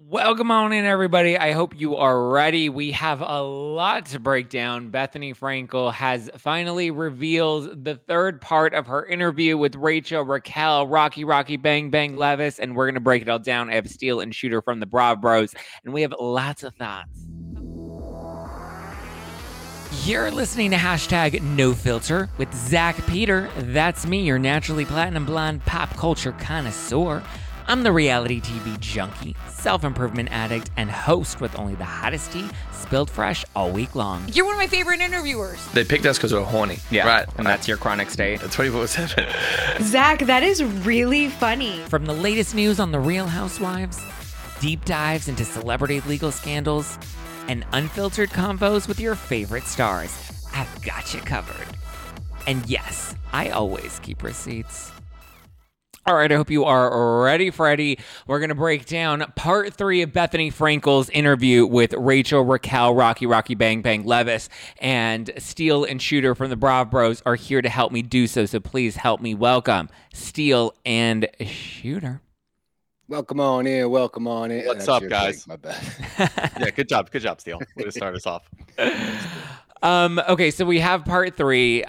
Welcome on in, everybody. I hope you are ready. We have a lot to break down. Bethenny Frankel has finally revealed the third part of her interview with Rachel Raquel Rocky Bang Bang Leviss, and we're going to break it all down. I have Steel and Shooter from the Brav Bros, and we have lots of thoughts. You're listening to hashtag No Filter with Zach Peter. That's me, your naturally platinum blonde pop culture connoisseur. I'm the reality TV junkie, self-improvement addict, and host with only the hottest tea spilled fresh all week long. You're one of my favorite interviewers. They picked us because we're horny. Yeah, right. And that's your chronic state. That's 24/7. Zach, that is really funny. From the latest news on the Real Housewives, deep dives into celebrity legal scandals, and unfiltered combos with your favorite stars, I've got you covered. And yes, I always keep receipts. All right, I hope you are ready, Freddie. We're going to break down part three of Bethenny Frankel's interview with Rachel Raquel Rocky Bang Bang Leviss, and Steel and Shooter from the Brav Bros are here to help me do so, so please help me welcome Steel and Shooter. Welcome on in. What's up, guys? My bad. Yeah, good job, Steel. Way to start us off. Okay, so we have part three,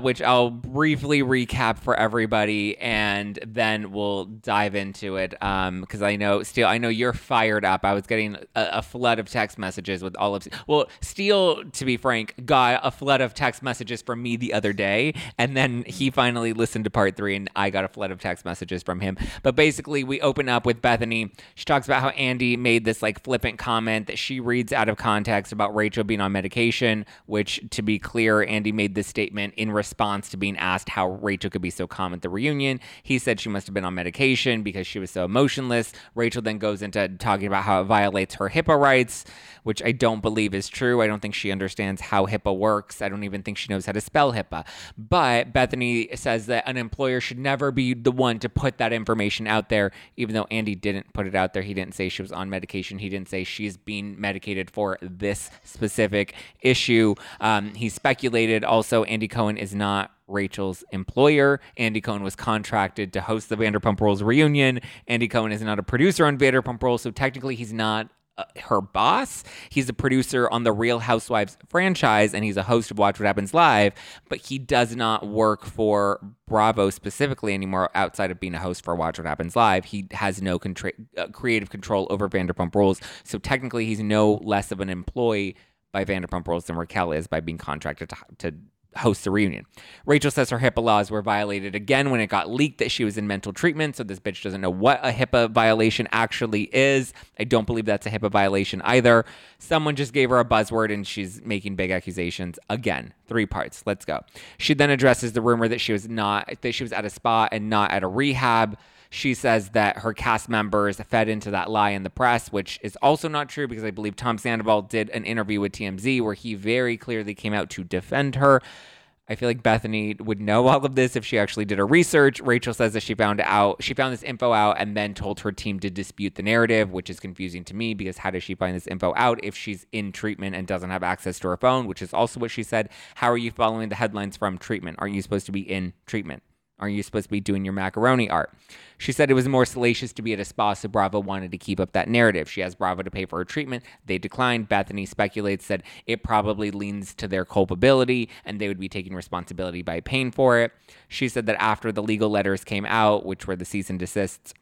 which I'll briefly recap for everybody, and then we'll dive into it. Because I know, Steel, you're fired up. I was getting a flood of text messages with all of... Well, Steel, to be frank, got a flood of text messages from me the other day, and then he finally listened to part three, and I got a flood of text messages from him. But basically, we open up with Bethenny. She talks about how Andy made this like flippant comment that she reads out of context about Rachel being on medication, which, to be clear, Andy made this statement in response to being asked how Rachel could be so calm at the reunion. He said she must have been on medication because she was so emotionless. Rachel then goes into talking about how it violates her HIPAA rights, which I don't believe is true. I don't think she understands how HIPAA works. I don't even think she knows how to spell HIPAA. But Bethenny says that an employer should never be the one to put that information out there, even though Andy didn't put it out there. He didn't say she was on medication. He didn't say she's being medicated for this specific issue. He speculated also Andy Cohen is not Rachel's employer. Andy Cohen was contracted to host the Vanderpump Rules reunion. Andy Cohen is not a producer on Vanderpump Rules, so technically he's not her boss. He's a producer on the Real Housewives franchise, and he's a host of Watch What Happens Live, but he does not work for Bravo specifically anymore outside of being a host for Watch What Happens Live. He has no creative control over Vanderpump Rules, so technically he's no less of an employee by Vanderpump Rules than Raquel is by being contracted to host the reunion. Rachel says her HIPAA laws were violated again when it got leaked that she was in mental treatment, so this bitch doesn't know what a HIPAA violation actually is. I don't believe that's a HIPAA violation either. Someone just gave her a buzzword and she's making big accusations again. 3 parts. Let's go. She then addresses the rumor that she was at a spa and not at a rehab. She says that her cast members fed into that lie in the press, which is also not true because I believe Tom Sandoval did an interview with TMZ where he very clearly came out to defend her. I feel like Bethenny would know all of this if she actually did her research. Rachel says that she found this info out and then told her team to dispute the narrative, which is confusing to me because how does she find this info out if she's in treatment and doesn't have access to her phone, which is also what she said. How are you following the headlines from treatment? Aren't you supposed to be in treatment? Aren't you supposed to be doing your macaroni art? She said it was more salacious to be at a spa, so Bravo wanted to keep up that narrative. She asked Bravo to pay for her treatment. They declined. Bethenny speculates that it probably leans to their culpability, and they would be taking responsibility by paying for it. She said that after the legal letters came out, which were the cease and desists,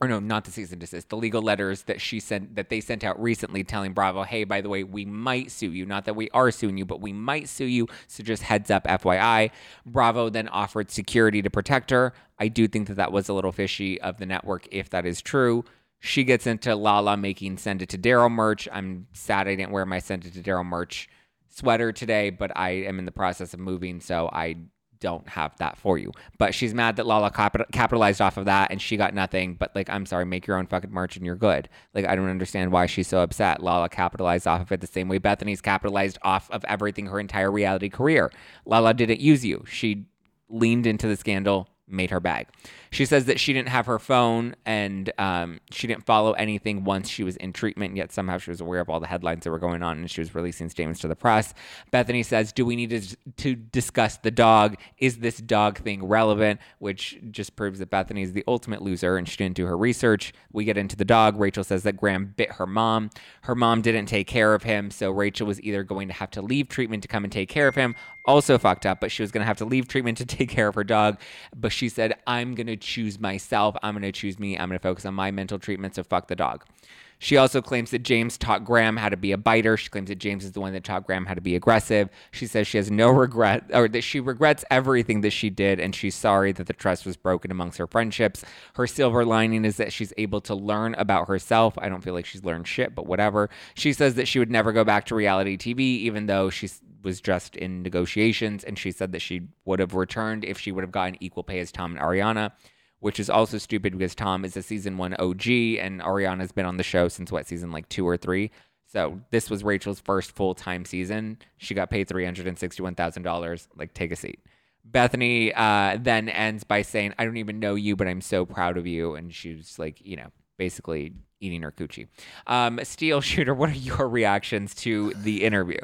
or no, not the cease and desist, the legal letters that she sent, that they sent out recently telling Bravo, hey, by the way, we might sue you. Not that we are suing you, but we might sue you. So just heads up, FYI. Bravo then offered security to protect her. I do think that was a little fishy of the network, if that is true. She gets into Lala making Send It to Daryl merch. I'm sad I didn't wear my Send It to Daryl merch sweater today, but I am in the process of moving, so I don't have that for you. But she's mad that Lala capitalized off of that and she got nothing. But like, I'm sorry, make your own fucking merch and you're good. Like, I don't understand why she's so upset. Lala capitalized off of it the same way Bethenny's capitalized off of everything her entire reality career. Lala didn't use you. She leaned into the scandal, made her bag. She says that she didn't have her phone and she didn't follow anything once she was in treatment, yet somehow she was aware of all the headlines that were going on and she was releasing statements to the press. Bethenny says, do we need to discuss the dog? Is this dog thing relevant? Which just proves that Bethenny is the ultimate loser and she didn't do her research. We get into the dog. Rachel says that Graham bit her mom. Her mom didn't take care of him, so Rachel was either going to have to leave treatment to come and take care of him, also fucked up, but she was going to have to leave treatment to take care of her dog. But she said, I'm going to choose myself. I'm going to choose me. I'm going to focus on my mental treatment, so fuck the dog. She also claims that James taught Graham how to be a biter. She claims that James is the one that taught Graham how to be aggressive. She says she has no regret, or that she regrets everything that she did, and she's sorry that the trust was broken amongst her friendships. Her silver lining is that she's able to learn about herself. I don't feel like she's learned shit, but whatever. She says that she would never go back to reality TV, even though she was just in negotiations, and she said that she would have returned if she would have gotten equal pay as Tom and Ariana, which is also stupid because Tom is a season 1 OG and Ariana's been on the show since what, season like 2 or 3. So this was Rachel's first full-time season. She got paid $361,000. Like, take a seat. Bethenny then ends by saying, I don't even know you, but I'm so proud of you. And she's like, you know, basically eating her coochie. Steel, Shooter, what are your reactions to the interview?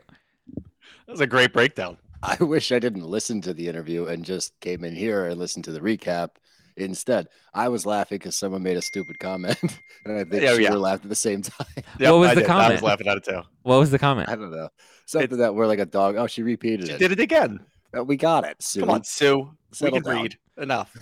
That was a great breakdown. I wish I didn't listen to the interview and just came in here and listened to the recap. Instead, I was laughing because someone made a stupid comment, and I think we were laughing at the same time. Yep, what was the comment? I was laughing at it too. What was the comment? I don't know. Something that we're like a dog. Oh, she repeated it. She did it again. We got it, Sue. Come on, Sue. Settle we can down. Read. Enough.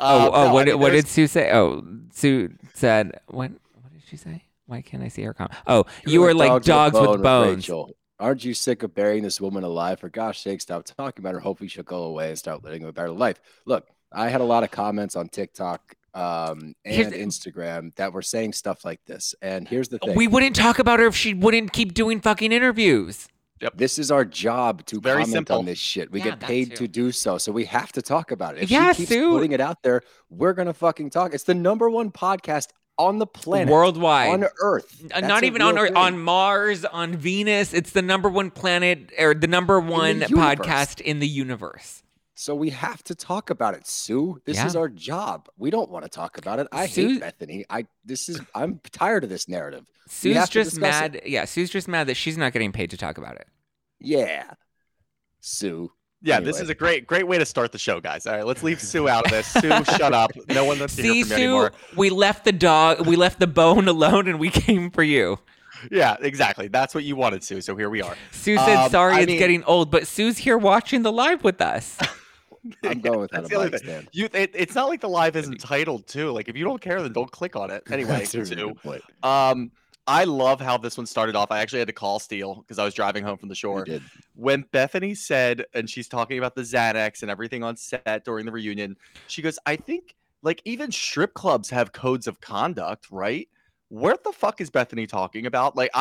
What did Sue say? Oh, Sue said, what did she say? Why can't I see her comment? Oh, you were like dogs with bones. Rachel, aren't you sick of burying this woman alive? For gosh sake, stop talking about her. Hopefully she'll go away and start living a better life. Look. I had a lot of comments on TikTok and Instagram that were saying stuff like this. And here's the thing. We wouldn't talk about her if she wouldn't keep doing fucking interviews. Yep. This is our job to comment on this shit. We get paid to do so. So we have to talk about it. If she keeps putting it out there, we're going to fucking talk. It's the #1 podcast on the planet. Worldwide. On Earth. That's not even on Earth. On Mars, on Venus. It's the #1 planet or the #1 podcast in the universe. So we have to talk about it, Sue. This is our job. We don't want to talk about it. I hate Bethenny. I'm tired of this narrative. Sue's just mad. Yeah, Sue's just mad that she's not getting paid to talk about it. Yeah, Sue. Yeah, anyway. This is a great way to start the show, guys. All right, let's leave Sue out of this. Sue, shut up. No one wants to hear from you anymore. We left the dog. We left the bone alone, and we came for you. Yeah, exactly. That's what you wanted, Sue. So here we are. Sue said, "Sorry, it's getting old," but Sue's here watching the live with us. I'm going with that. It's not like the live isn't titled too. Like if you don't care, then don't click on it. Anyway, too. I love how this one started off. I actually had to call Steele because I was driving home from the shore. When Bethenny said, and she's talking about the Xanax and everything on set during the reunion, she goes, I think like even strip clubs have codes of conduct, right? Where the fuck is Bethenny talking about? Like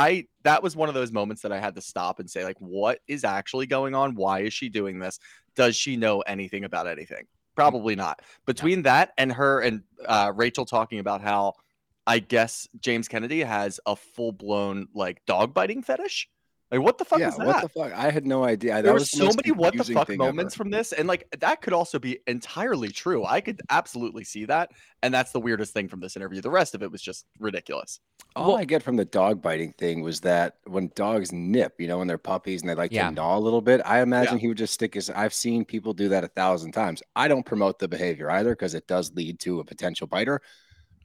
that was one of those moments that I had to stop and say, like, what is actually going on? Why is she doing this? Does she know anything about anything? Probably not. Between that and her and Rachel talking about how I guess James Kennedy has a full-blown like dog biting fetish. Like what the fuck is that? What the fuck? I had no idea. There were so many what the fuck moments from this, and like that could also be entirely true. I could absolutely see that, and that's the weirdest thing from this interview. The rest of it was just ridiculous. All I get from the dog biting thing was that when dogs nip, you know, when they're puppies and they like to gnaw a little bit, I imagine he would just stick his. I've seen people do that 1,000 times. I don't promote the behavior either because it does lead to a potential biter,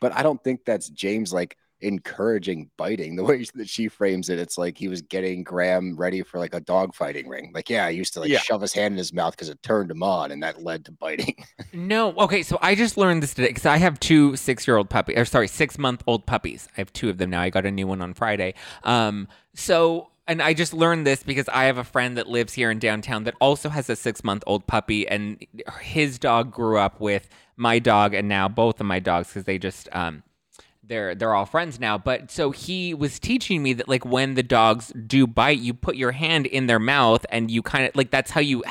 but I don't think that's James like encouraging biting. The way that she frames it, it's like he was getting Graham ready for like a dog fighting ring. Like, yeah, I used to like shove his hand in his mouth because it turned him on, and that led to biting. No, okay, so I just learned this today because I have two 6-year-old puppies, or sorry, 6-month-old puppies. I have two of them now. I got a new one on Friday. And I just learned this because I have a friend that lives here in downtown that also has a 6-month-old puppy, and his dog grew up with my dog, and now both of my dogs because they just They're all friends now. But so he was teaching me that like when the dogs do bite, you put your hand in their mouth and you kind of like that's how you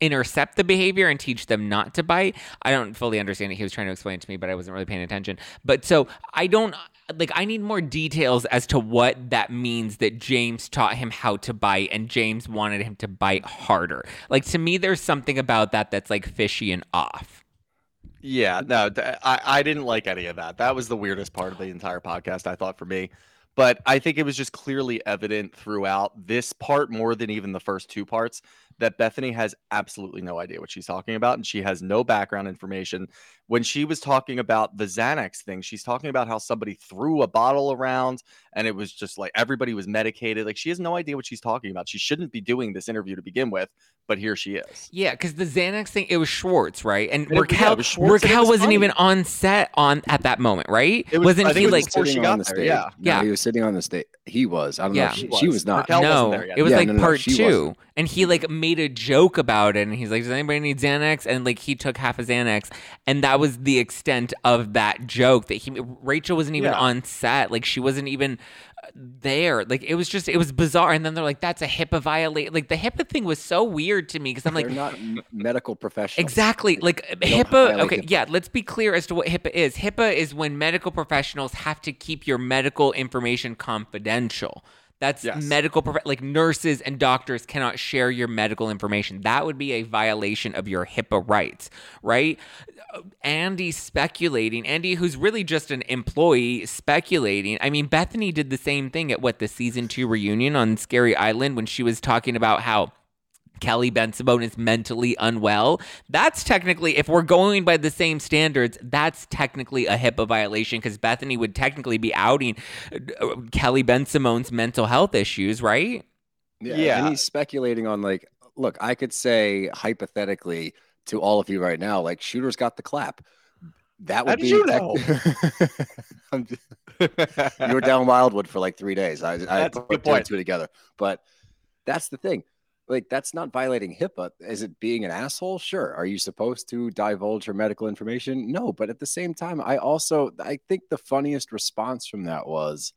intercept the behavior and teach them not to bite. I don't fully understand it. He was trying to explain it to me, but I wasn't really paying attention. But so I don't like, I need more details as to what that means that James taught him how to bite and James wanted him to bite harder. Like, to me, there's something about that that's, like, fishy and off. Yeah, no, I didn't like any of that. That was the weirdest part of the entire podcast, I thought, for me. But I think it was just clearly evident throughout this part, more than even the first two parts, that Bethenny has absolutely no idea what she's talking about, and she has no background information. When she was talking about the Xanax thing, she's talking about how somebody threw a bottle around, and it was just like everybody was medicated. Like, she has no idea what she's talking about. She shouldn't be doing this interview to begin with, but here she is. Yeah, because the Xanax thing, it was Schwartz, right? And Raquel wasn't even on set at that moment, right? Wasn't he sitting on the stage? Yeah. Yeah. No, he was sitting on the stage. He was. I don't know if she was. Raquel wasn't there yet. It was part two, wasn't. And he made a joke about it, and he's like, does anybody need Xanax? And he took half a Xanax, and that was the extent of that joke. That Rachel wasn't even on set. Like, she wasn't even there. Like, it was bizarre. And then they're like, that's a HIPAA violation. Like, the HIPAA thing was so weird to me, because I'm like, they're not medical professionals. Exactly. Like, HIPAA. Okay. Yeah. Let's be clear as to what HIPAA is. HIPAA is when medical professionals have to keep your medical information confidential. That's medical, like nurses and doctors cannot share your medical information. That would be a violation of your HIPAA rights, right? Andy, who's really just an employee, speculating. I mean, Bethenny did the same thing at the season 2 reunion on Scary Island when she was talking about how Kelly Bensimon is mentally unwell. That's technically, if we're going by the same standards, that's technically a HIPAA violation, because Bethenny would technically be outing Kelly Bensimon's mental health issues, right? Yeah. And he's speculating on, look, I could say hypothetically to all of you right now, Shooter's got the clap. That would you were down Wildwood for 3 days. I put the two together. But that's the thing. That's not violating HIPAA. Is it being an asshole? Sure. Are you supposed to divulge your medical information? No. But at the same time, I think the funniest response from that was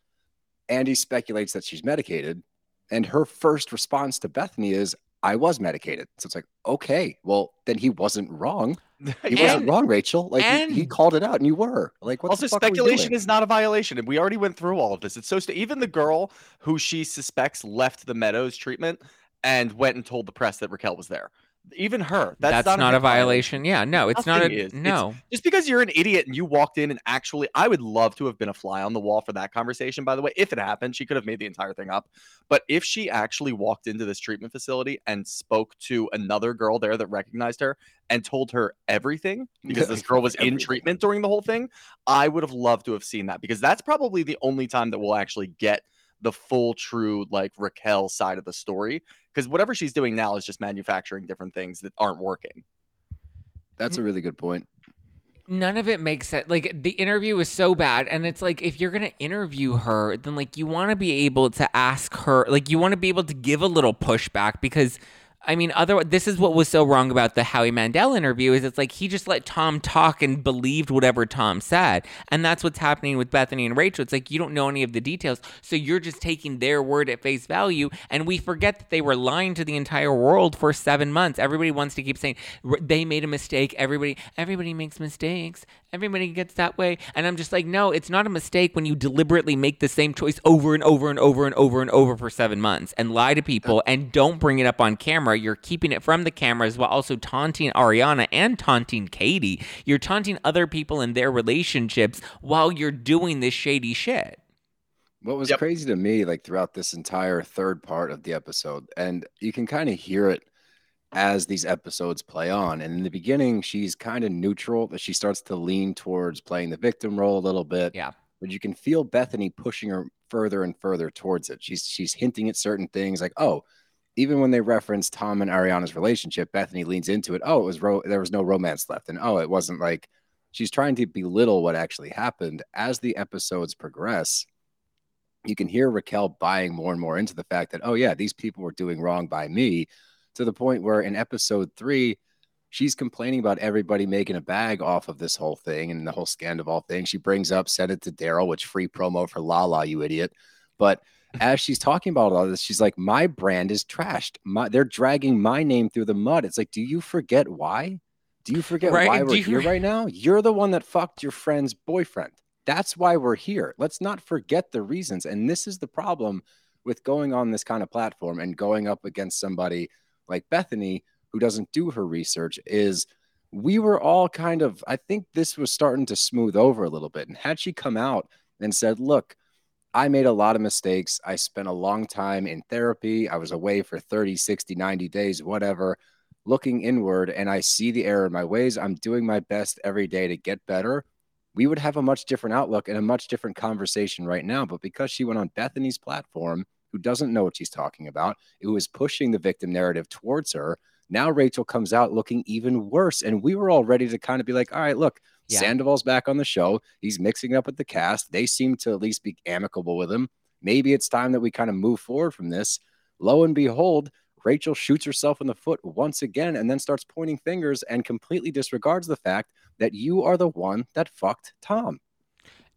Andy speculates that she's medicated, and her first response to Bethenny is, I was medicated. So it's okay, well, then he wasn't wrong. He wasn't wrong, Rachel. He called it out, and you were. Speculation is not a violation, and we already went through all of this. It's so even the girl who she suspects left the Meadows treatment and went and told the press that Raquel was there. Even her. That's not a violation. Yeah, no, it's not. No. Just because you're an idiot and you walked in and actually, I would love to have been a fly on the wall for that conversation, by the way. If it happened, she could have made the entire thing up. But if she actually walked into this treatment facility and spoke to another girl there that recognized her and told her everything, because this girl was in treatment during the whole thing, I would have loved to have seen that, because that's probably the only time that we'll actually get the full true Raquel side of the story, because whatever she's doing now is just manufacturing different things that aren't working. That's a really good point. None of it makes sense. The interview was so bad, and it's if you're going to interview her, then you want to be able to ask her, you want to be able to give a little pushback, because I mean, otherwise, this is what was so wrong about the Howie Mandel interview is he just let Tom talk and believed whatever Tom said. And that's what's happening with Bethenny and Rachel. It's you don't know any of the details, so you're just taking their word at face value. And we forget that they were lying to the entire world for 7 months. Everybody wants to keep saying they made a mistake. Everybody makes mistakes. Everybody gets that way. And I'm just no, it's not a mistake when you deliberately make the same choice over and over and over and over and over for 7 months and lie to people and don't bring it up on camera. You're keeping it from the cameras while also taunting Ariana and taunting Katie. You're taunting other people in their relationships while you're doing this shady shit. What was crazy to me, throughout this entire third part of the episode, and you can kind of hear it as these episodes play on. And in the beginning, she's kind of neutral, but she starts to lean towards playing the victim role a little bit. Yeah. But you can feel Bethenny pushing her further and further towards it. She's hinting at certain things even when they reference Tom and Ariana's relationship, Bethenny leans into it. Oh, it was there was no romance left. And it wasn't she's trying to belittle what actually happened. As the episodes progress, you can hear Raquel buying more and more into the fact that, oh yeah, these people were doing wrong by me, to the point where in episode 3, she's complaining about everybody making a bag off of this whole thing and the whole Sandoval thing. She brings up, send it to Daryl, which free promo for Lala, you idiot. But as she's talking about all this, she's like, my brand is trashed. They're dragging my name through the mud. It's do you forget why? Do you forget why we're here right now? You're the one that fucked your friend's boyfriend. That's why we're here. Let's not forget the reasons. And this is the problem with going on this kind of platform and going up against somebody like Bethenny, who doesn't do her research, is we were all kind of, I think this was starting to smooth over a little bit. And had she come out and said, look, I made a lot of mistakes. I spent a long time in therapy. I was away for 30, 60, 90 days, whatever, looking inward. And I see the error in my ways. I'm doing my best every day to get better. We would have a much different outlook and a much different conversation right now. But because she went on Bethenny's platform, who doesn't know what she's talking about, who is pushing the victim narrative towards her, now Rachel comes out looking even worse. And we were all ready to kind of be like, all right, look, yeah, Sandoval's back on the show. He's mixing up with the cast. They seem to at least be amicable with him. Maybe it's time that we kind of move forward from this. Lo and behold, Rachel shoots herself in the foot once again and then starts pointing fingers and completely disregards the fact that you are the one that fucked Tom.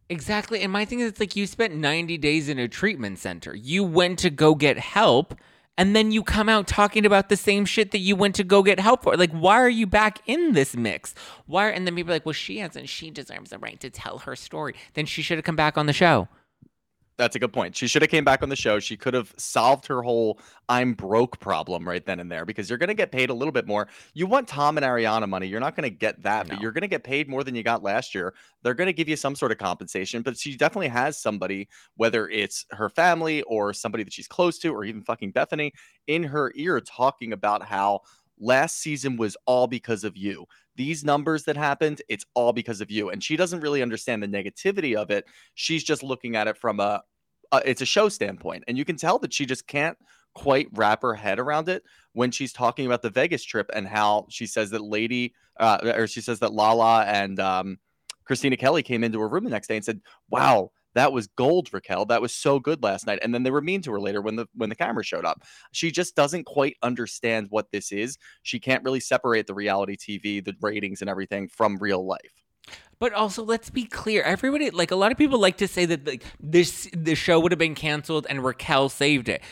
Exactly. And my thing is, it's like you spent 90 days in a treatment center. You went to go get help, and then you come out talking about the same shit that you went to go get help for. Like, why are you back in this mix? Why? And then people are like, well, she hasn't. She deserves the right to tell her story. Then she should have come back on the show. That's a good point. She should have came back on the show. She could have solved her whole I'm broke problem right then and there, because you're going to get paid a little bit more. You want Tom and Ariana money. You're not going to get that, but you're going to get paid more than you got last year. They're going to give you some sort of compensation, but she definitely has somebody, whether it's her family or somebody that she's close to, or even fucking Bethenny in her ear talking about how last season was all because of you. These numbers that happened, it's all because of you. And she doesn't really understand the negativity of it. She's just looking at it from it's a show standpoint. And you can tell that she just can't quite wrap her head around it when she's talking about the Vegas trip and how she says that Lala and Christina Kelly came into her room the next day and said, wow, that was gold, Raquel. That was so good last night. And then they were mean to her later when the camera showed up. She just doesn't quite understand what this is. She can't really separate the reality TV, the ratings and everything from real life. But also, let's be clear. Everybody, like a lot of people like to say that like the show would have been canceled and Raquel saved it.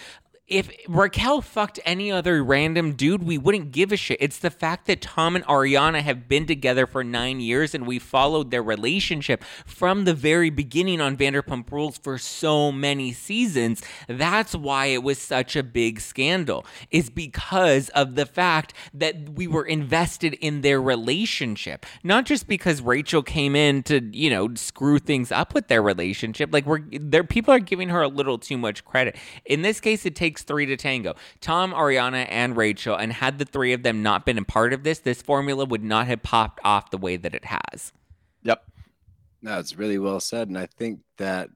If Raquel fucked any other random dude, we wouldn't give a shit. It's the fact that Tom and Ariana have been together for 9 years and we followed their relationship from the very beginning on Vanderpump Rules for so many seasons. That's why it was such a big scandal, is because of the fact that we were invested in their relationship. Not just because Rachel came in to, you know, screw things up with their relationship. Like, people are giving her a little too much credit. In this case, it takes three to tango. Tom, Ariana, and Rachel, and had the three of them not been a part of this, this formula would not have popped off the way that it has. Yep. No, it's really well said, and I think that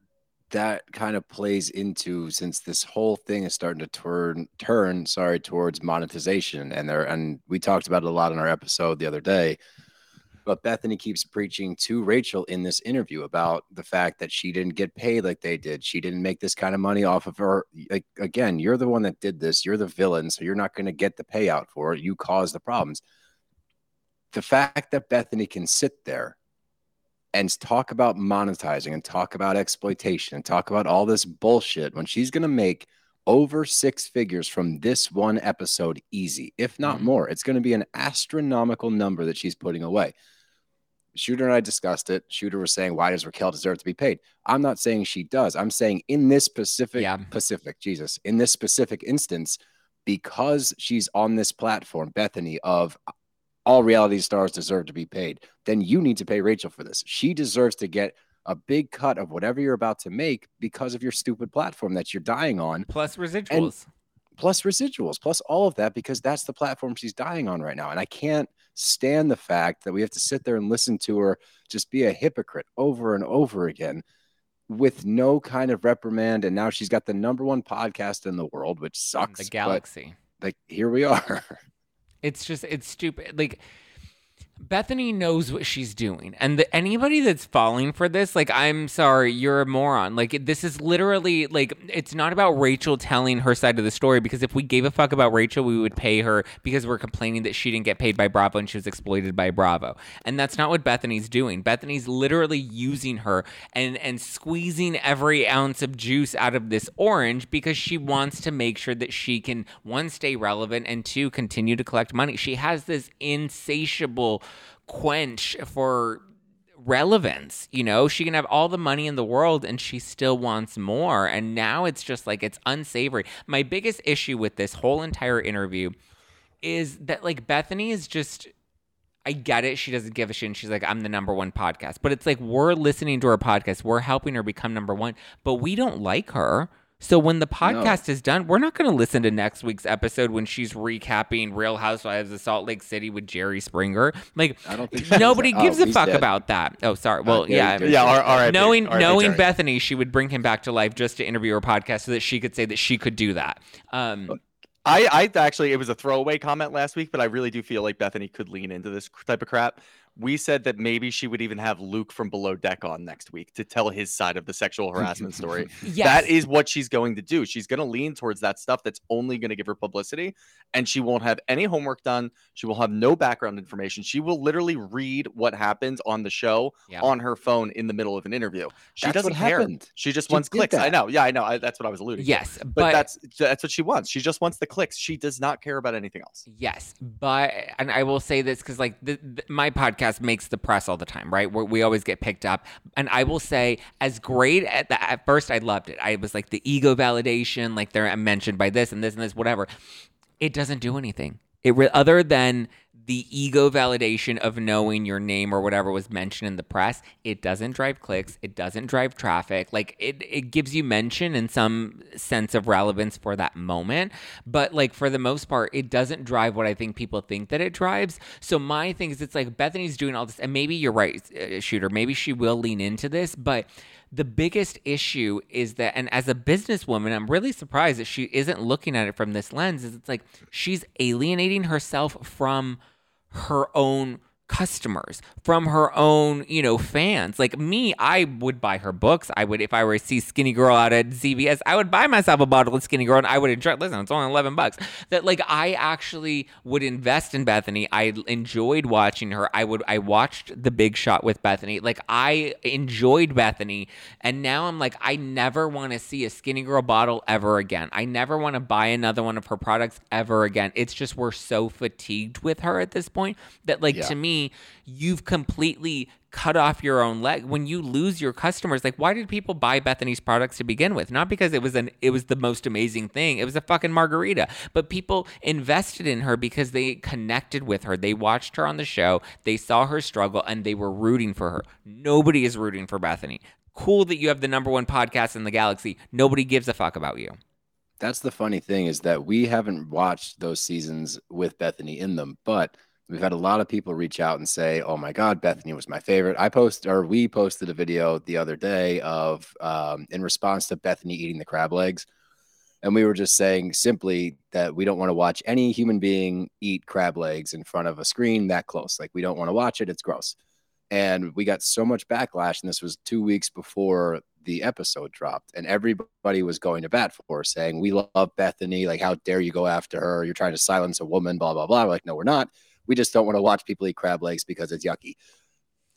kind of plays into, since this whole thing is starting to turn towards monetization, and we talked about it a lot in our episode the other day. But Bethenny keeps preaching to Rachel in this interview about the fact that she didn't get paid like they did. She didn't make this kind of money off of her. Like, again, you're the one that did this. You're the villain, so you're not going to get the payout for it. You caused the problems. The fact that Bethenny can sit there and talk about monetizing and talk about exploitation and talk about all this bullshit when she's going to make over six figures from this one episode easy, if not more. It's going to be an astronomical number that she's putting away. Shooter and I discussed it. Shooter was saying, why does Raquel deserve to be paid? I'm not saying she does. I'm saying in this specific, in this specific instance, because she's on this platform, Bethenny, of all reality stars deserve to be paid, then you need to pay Rachel for this. She deserves to get a big cut of whatever you're about to make because of your stupid platform that you're dying on. Plus residuals, plus all of that, because that's the platform she's dying on right now. And I can't stand the fact that we have to sit there and listen to her just be a hypocrite over and over again with no kind of reprimand. And now she's got the #1 podcast in the world, which sucks. The galaxy. Like, here we are. It's stupid. Like, Bethenny knows what she's doing, and anybody that's falling for this, like, I'm sorry, you're a moron. Like, this is literally, like, it's not about Rachel telling her side of the story, because if we gave a fuck about Rachel, we would pay her because we're complaining that she didn't get paid by Bravo and she was exploited by Bravo. And that's not what Bethenny's doing. Bethenny's literally using her and squeezing every ounce of juice out of this orange because she wants to make sure that she can, one, stay relevant, and two, continue to collect money. She has this insatiable quench for relevance, you know? She can have all the money in the world and she still wants more. And now it's just like, it's unsavory. My biggest issue with this whole entire interview is that, like, Bethenny is just, I get it. She doesn't give a shit. And she's like, I'm the number one podcast. But it's like, we're listening to her podcast. We're helping her become number one. But we don't like her. So when the podcast is done, we're not going to listen to next week's episode when she's recapping Real Housewives of Salt Lake City with Jerry Springer. Like, I don't think nobody gives a fuck about that. Oh, sorry. Well, yeah. Knowing Bethenny, she would bring him back to life just to interview her podcast so that she could say that she could do that. I actually, it was a throwaway comment last week, but I really do feel like Bethenny could lean into this type of crap. We said that maybe she would even have Luke from Below Deck on next week to tell his side of the sexual harassment story. Yes. That is what she's going to do. She's going to lean towards that stuff that's only going to give her publicity, and she won't have any homework done. She will have no background information. She will literally read what happens on the show on her phone in the middle of an interview. She doesn't care. She just wants clicks. That. I know. Yeah, I know. That's what I was alluding to. Yes. But that's what she wants. She just wants the clicks. She does not care about anything else. Yes. But, and I will say this because, like, my podcast makes the press all the time, right? We always get picked up. And I will say, as great at first, I loved it. I was like the ego validation, like they're mentioned by this and this and this, whatever. It doesn't do anything. Other than the ego validation of knowing your name or whatever was mentioned in the press, it doesn't drive clicks. It doesn't drive traffic. Like, it gives you mention and some sense of relevance for that moment. But, like, for the most part, it doesn't drive what I think people think that it drives. So my thing is, it's like Bethenny's doing all this. And maybe you're right, Shooter. Maybe she will lean into this. But the biggest issue is that, and as a businesswoman, I'm really surprised that she isn't looking at it from this lens, is it's like she's alienating herself from her own customers, from her own, you know, fans. Like me, I would buy her books. I would, if I were to see Skinny Girl out at CVS, I would buy myself a bottle of Skinny Girl and I would enjoy it. Listen, it's only $11. That, like, I actually would invest in Bethenny. I enjoyed watching her. I watched The Big Shot with Bethenny. Like, I enjoyed Bethenny. And now I'm like, I never want to see a Skinny Girl bottle ever again. I never want to buy another one of her products ever again. It's just, we're so fatigued with her at this point that, like, to me, you've completely cut off your own leg when you lose your customers. Like, why did people buy Bethenny's products to begin with? Not because it was the most amazing thing. It was a fucking margarita. But people invested in her because they connected with her. They watched her on the show. They saw her struggle and they were rooting for her. Nobody is rooting for Bethenny. Cool that you have the number one podcast in the galaxy. Nobody gives a fuck about you. That's the funny thing, is that we haven't watched those seasons with Bethenny in them, but we've had a lot of people reach out and say, oh my God, Bethenny was my favorite. We posted a video the other day of in response to Bethenny eating the crab legs. And we were just saying simply that we don't want to watch any human being eat crab legs in front of a screen that close. Like, we don't want to watch it. It's gross. And we got so much backlash. And this was 2 weeks before the episode dropped, and everybody was going to bat for her, saying, we love Bethenny. Like, how dare you go after her? You're trying to silence a woman, blah, blah, blah. We're like, no, we're not. We just don't want to watch people eat crab legs because it's yucky.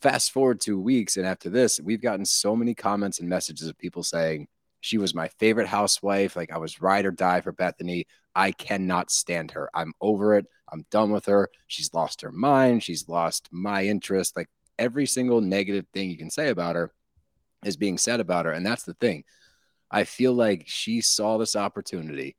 Fast forward 2 weeks, and after this, we've gotten so many comments and messages of people saying, she was my favorite housewife. Like, I was ride or die for Bethenny. I cannot stand her. I'm over it. I'm done with her. She's lost her mind. She's lost my interest. Like, every single negative thing you can say about her is being said about her. And that's the thing. I feel like she saw this opportunity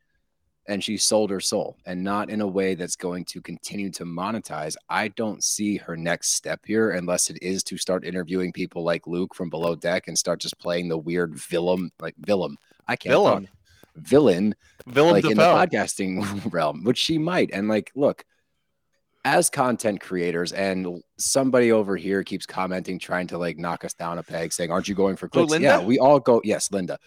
and she sold her soul, and not in a way that's going to continue to monetize. I don't see her next step here, unless it is to start interviewing people like Luke from Below Deck and start just playing the weird villain like in the podcasting realm, which she might. And, like, look, as content creators, and somebody over here keeps commenting, trying to, like, knock us down a peg, saying, aren't you going for clicks? Oh, yeah, we all go. Yes, Linda.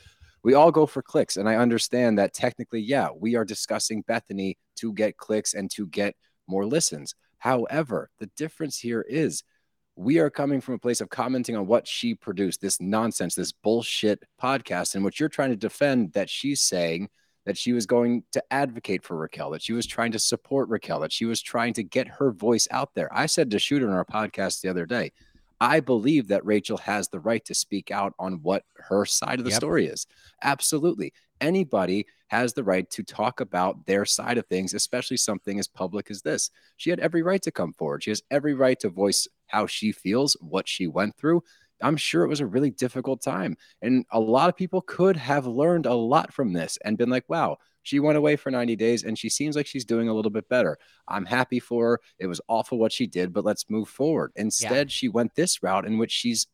We all go for clicks, and I understand that technically, yeah, we are discussing Bethenny to get clicks and to get more listens. However, the difference here is we are coming from a place of commenting on what she produced, this nonsense, this bullshit podcast, and what you're trying to defend, that she's saying that she was going to advocate for Raquel, that she was trying to support Raquel, that she was trying to get her voice out there. I said to Shooter in our podcast the other day, I believe that Rachel has the right to speak out on what her side of the story is. Absolutely. Anybody has the right to talk about their side of things, especially something as public as this. She had every right to come forward. She has every right to voice how she feels, what she went through. I'm sure it was a really difficult time. And a lot of people could have learned a lot from this and been like, wow, she went away for 90 days and she seems like she's doing a little bit better. I'm happy for her. It was awful what she did, but let's move forward. Instead, she went this route in which she's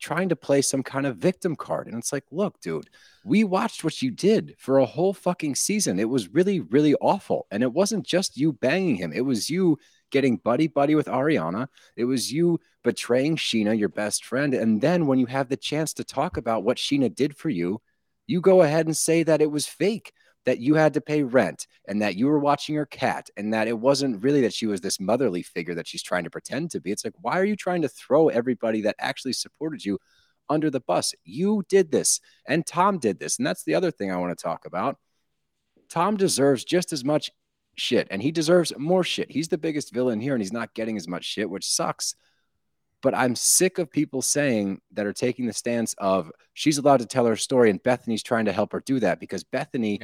trying to play some kind of victim card. And it's like, look, dude, we watched what you did for a whole fucking season. It was really, really awful. And it wasn't just you banging him. It was you getting buddy-buddy with Ariana. It was you betraying Scheana, your best friend. And then when you have the chance to talk about what Scheana did for you, you go ahead and say that it was fake, that you had to pay rent and that you were watching her cat and that it wasn't really that she was this motherly figure that she's trying to pretend to be. It's like, why are you trying to throw everybody that actually supported you under the bus? You did this and Tom did this. And that's the other thing I want to talk about. Tom deserves just as much shit and he deserves more shit. He's the biggest villain here and he's not getting as much shit, which sucks. But I'm sick of people saying that are taking the stance of she's allowed to tell her story and Bethenny's trying to help her do that because Bethenny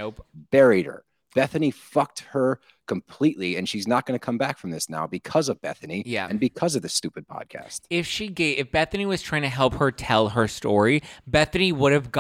buried her. Bethenny fucked her completely and she's not going to come back from this now because of Bethenny and because of this stupid podcast. If Bethenny was trying to help her tell her story, Bethenny would have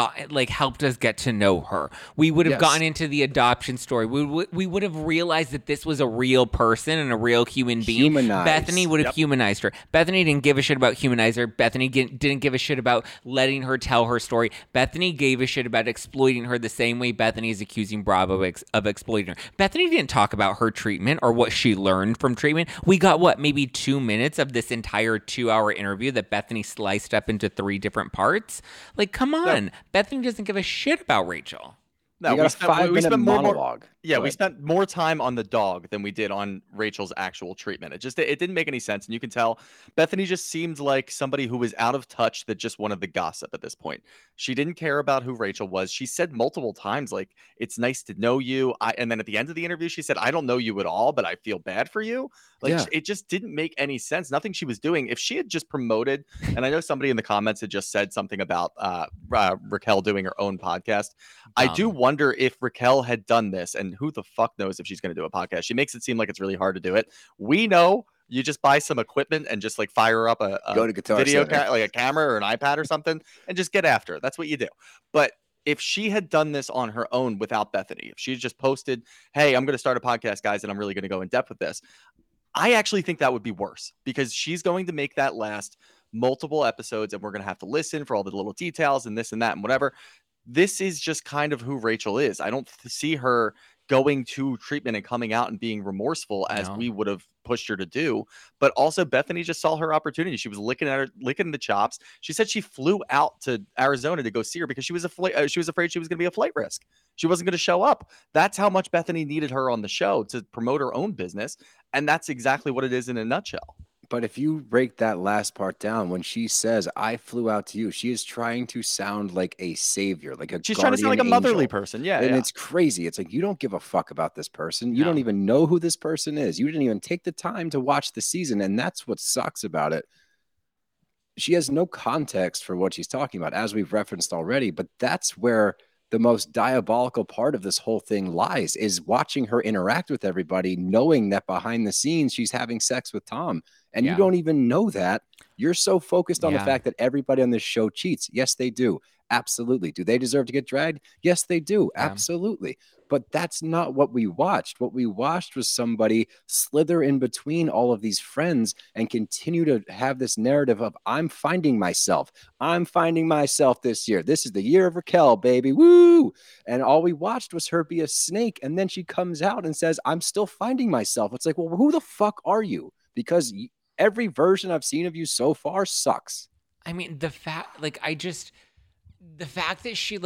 helped us get to know her. We would have gotten into the adoption story. We would have realized that this was a real person and a real human being. Humanized. Bethenny would have humanized her. Bethenny didn't give a shit about humanizing her. Bethenny didn't give a shit about letting her tell her story. Bethenny gave a shit about exploiting her the same way Bethenny is accusing Bravo of exploiting her. Bethenny didn't talk about her treatment or what she learned from treatment. We got maybe 2 minutes of this entire 2-hour interview that Bethenny sliced up into 3 different parts. Like, come on. No. Bethenny doesn't give a shit about Rachel. No, we spent more monologue. We spent more time on the dog than we did on Rachel's actual treatment. It didn't make any sense. And you can tell Bethenny just seemed like somebody who was out of touch that just wanted the gossip at this point. She didn't care about who Rachel was. She said multiple times, like, it's nice to know you. And then at the end of the interview, she said, I don't know you at all, but I feel bad for you. It just didn't make any sense. Nothing she was doing. If she had just promoted, and I know somebody in the comments had just said something about Raquel doing her own podcast. I do wonder if Raquel had done this, and who the fuck knows if she's going to do a podcast. She makes it seem like it's really hard to do it. We know you just buy some equipment and just fire up a video, a camera or an iPad or something, and just get after it. That's what you do. But if she had done this on her own without Bethenny, if she just posted, hey, I'm going to start a podcast, guys, and I'm really going to go in depth with this, I actually think that would be worse because she's going to make that last multiple episodes and we're going to have to listen for all the little details and this and that and whatever. This is just kind of who Rachel is. I don't see her going to treatment and coming out and being remorseful as we would have pushed her to do. But also Bethenny just saw her opportunity. She was licking the chops. She said she flew out to Arizona to go see her because she was afraid she was going to be a flight risk. She wasn't going to show up. That's how much Bethenny needed her on the show to promote her own business. And that's exactly what it is in a nutshell. But if you break that last part down, when she says, I flew out to you, she is trying to sound like a savior, like a guardian angel. She's trying to sound like a motherly person. Yeah. And it's crazy. It's like, you don't give a fuck about this person. You don't even know who this person is. You didn't even take the time to watch the season. And that's what sucks about it. She has no context for what she's talking about, as we've referenced already. But that's where the most diabolical part of this whole thing lies, is watching her interact with everybody, knowing that behind the scenes, she's having sex with Tom. And you don't even know that. You're so focused on the fact that everybody on this show cheats. Yes, they do. Absolutely. Do they deserve to get dragged? Yes, they do. Yeah. Absolutely. But that's not what we watched. What we watched was somebody slither in between all of these friends and continue to have this narrative of, I'm finding myself. I'm finding myself this year. This is the year of Raquel, baby. Woo! And all we watched was her be a snake. And then she comes out and says, I'm still finding myself. It's like, well, who the fuck are you? Because every version I've seen of you so far sucks. I mean, the fact that she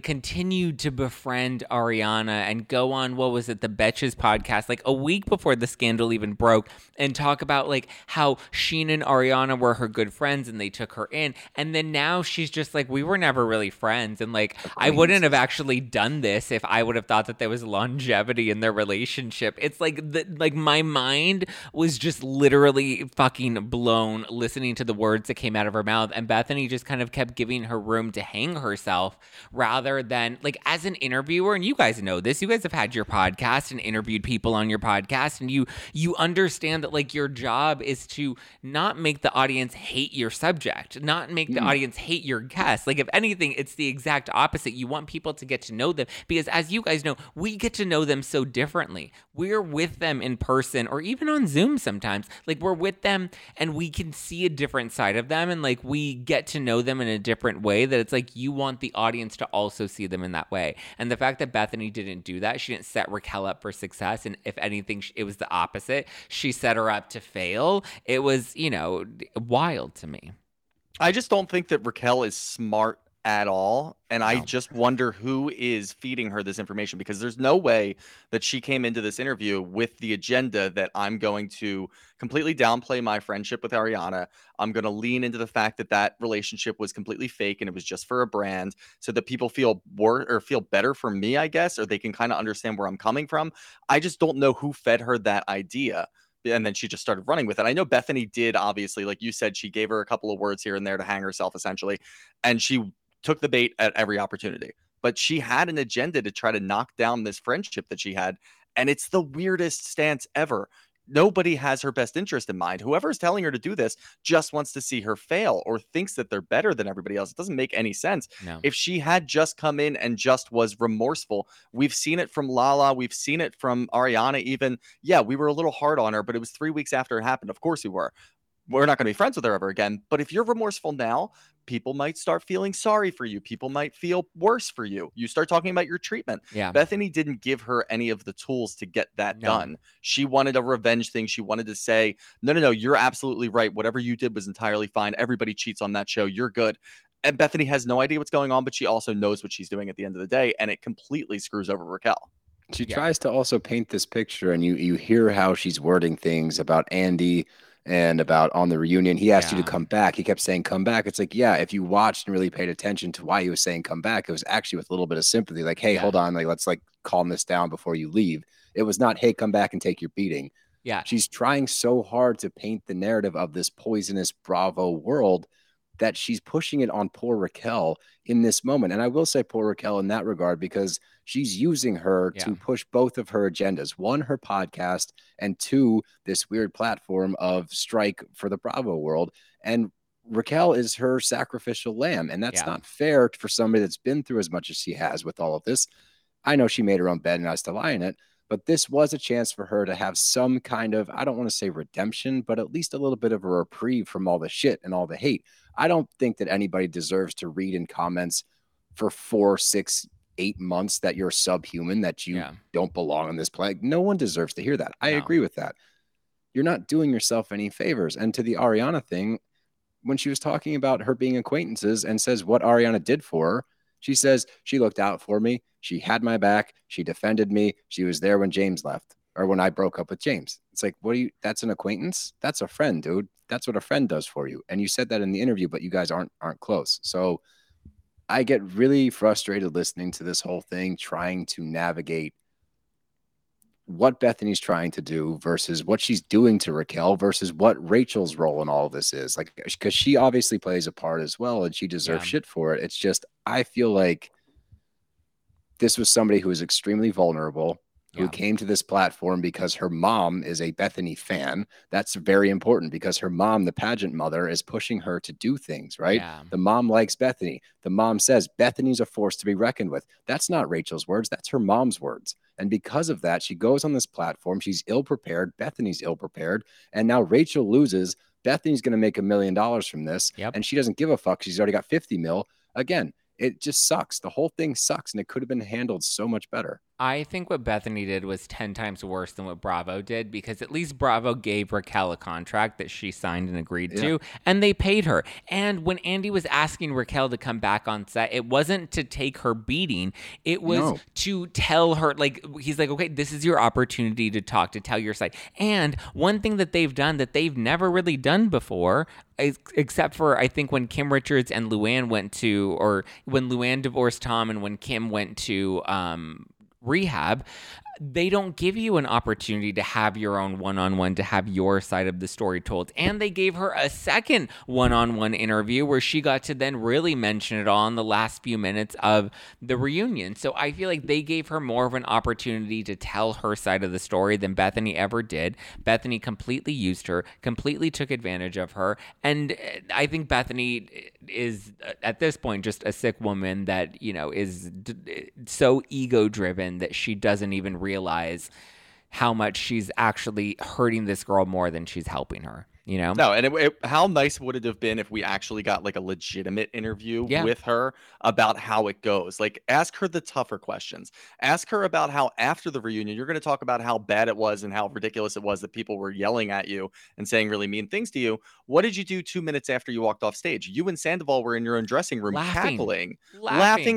continued to befriend Ariana and go on, the Betches podcast, a week before the scandal even broke, and talk about how Scheana and Ariana were her good friends and they took her in. And then now she's just we were never really friends. And I wouldn't have actually done this if I would have thought that there was longevity in their relationship. It's my mind was just literally fucking blown listening to the words that came out of her mouth. And Bethenny just kind of kept giving in her room to hang herself rather than, like, as an interviewer, and you guys know this, you guys have had your podcast and interviewed people on your podcast, and you understand that, like, your job is to not make the audience hate your subject, not make the audience hate your guest. Like, if anything, it's the exact opposite. You want people to get to know them because, as you guys know, we get to know them so differently. We're with them in person or even on Zoom sometimes. Like, we're with them and we can see a different side of them, and, like, we get to know them in a different way that it's like you want the audience to also see them in that way. And the fact that Bethenny didn't do that, she didn't set Raquel up for success, and if anything, it was the opposite. She set her up to fail. It was, you know, wild to me. I just don't think that Raquel is smart at all, and I just wonder who is feeding her this information, because there's no way that she came into this interview with the agenda that I'm going to completely downplay my friendship with Ariana. I'm going to lean into the fact that that relationship was completely fake and it was just for a brand so that people feel worse or feel better for me, I guess, or they can kind of understand where I'm coming from. I just don't know who fed her that idea. And then she just started running with it. I know Bethenny did, obviously, like you said, she gave her a couple of words here and there to hang herself, essentially. And she took the bait at every opportunity. But she had an agenda to try to knock down this friendship that she had. And it's the weirdest stance ever. Nobody has her best interest in mind. Whoever's telling her to do this just wants to see her fail or thinks that they're better than everybody else. It doesn't make any sense. No. If she had just come in and just was remorseful, we've seen it from Lala. We've seen it from Ariana even. Yeah, we were a little hard on her, but it was 3 weeks after it happened. Of course we were. We're not going to be friends with her ever again. But if you're remorseful now, people might start feeling sorry for you. People might feel worse for you. You start talking about your treatment. Yeah. Bethenny didn't give her any of the tools to get that done. She wanted a revenge thing. She wanted to say, no, you're absolutely right. Whatever you did was entirely fine. Everybody cheats on that show. You're good. And Bethenny has no idea what's going on, but she also knows what she's doing at the end of the day. And it completely screws over Raquel. She tries to also paint this picture, and you hear how she's wording things about Andy and about on the reunion. He asked you to come back. He kept saying, come back. It's like, yeah, if you watched and really paid attention to why he was saying come back, it was actually with a little bit of sympathy. Like, hey, hold on. Like, let's like calm this down before you leave. It was not, hey, come back and take your beating. Yeah. She's trying so hard to paint the narrative of this poisonous Bravo world that she's pushing it on poor Raquel in this moment. And I will say poor Raquel in that regard, because she's using her to push both of her agendas. One, her podcast, and two, this weird platform of strike for the Bravo world. And Raquel is her sacrificial lamb. And that's not fair for somebody that's been through as much as she has with all of this. I know she made her own bed and has to lie in it, but this was a chance for her to have some kind of, I don't want to say redemption, but at least a little bit of a reprieve from all the shit and all the hate. I don't think that anybody deserves to read in comments for 4, 6, 8 months that you're subhuman, that you don't belong on this planet. No one deserves to hear that. I agree with that. You're not doing yourself any favors. And to the Ariana thing, when she was talking about her being acquaintances and says what Ariana did for her, she says, she looked out for me. She had my back. She defended me. She was there when James left or when I broke up with James. It's like, what do you, that's an acquaintance? That's a friend, dude. That's what a friend does for you. And you said that in the interview, but you guys aren't close. So I get really frustrated listening to this whole thing, trying to navigate what Bethenny's trying to do versus what she's doing to Raquel versus what Rachel's role in all of this is, like, because she obviously plays a part as well and she deserves shit for it. It's just, I feel like this was somebody who is extremely vulnerable, who came to this platform because her mom is a Bethenny fan. That's very important because her mom, the pageant mother, is pushing her to do things, right? Yeah. The mom likes Bethenny. The mom says Bethenny's a force to be reckoned with. That's not Rachel's words. That's her mom's words. And because of that, she goes on this platform. She's ill-prepared. Bethenny's ill-prepared. And now Rachel loses. Bethenny's going to make $1 million from this. Yep. And she doesn't give a fuck. She's already got 50 mil. Again, it just sucks. The whole thing sucks. And it could have been handled so much better. I think what Bethenny did was 10 times worse than what Bravo did, because at least Bravo gave Raquel a contract that she signed and agreed to, and they paid her. And when Andy was asking Raquel to come back on set, it wasn't to take her beating. It was to tell her, like, he's like, okay, this is your opportunity to talk, to tell your side. And one thing that they've done that they've never really done before, except for, I think, when Kim Richards and Luann went to, or when Luann divorced Tom and when Kim went to rehab, they don't give you an opportunity to have your own one-on-one, to have your side of the story told. And they gave her a second one-on-one interview where she got to then really mention it all in the last few minutes of the reunion. So I feel like they gave her more of an opportunity to tell her side of the story than Bethenny ever did. Bethenny completely used her, completely took advantage of her. And I think Bethenny is, at this point, just a sick woman that, you know, is so ego-driven that she doesn't even realize how much she's actually hurting this girl more than she's helping her, you know? No, and how nice would it have been if we actually got like a legitimate interview with her about how it goes? Like, ask her the tougher questions. Ask her about how after the reunion, you're going to talk about how bad it was and how ridiculous it was that people were yelling at you and saying really mean things to you. What did you do 2 minutes after you walked off stage? You and Sandoval were in your own dressing room laughing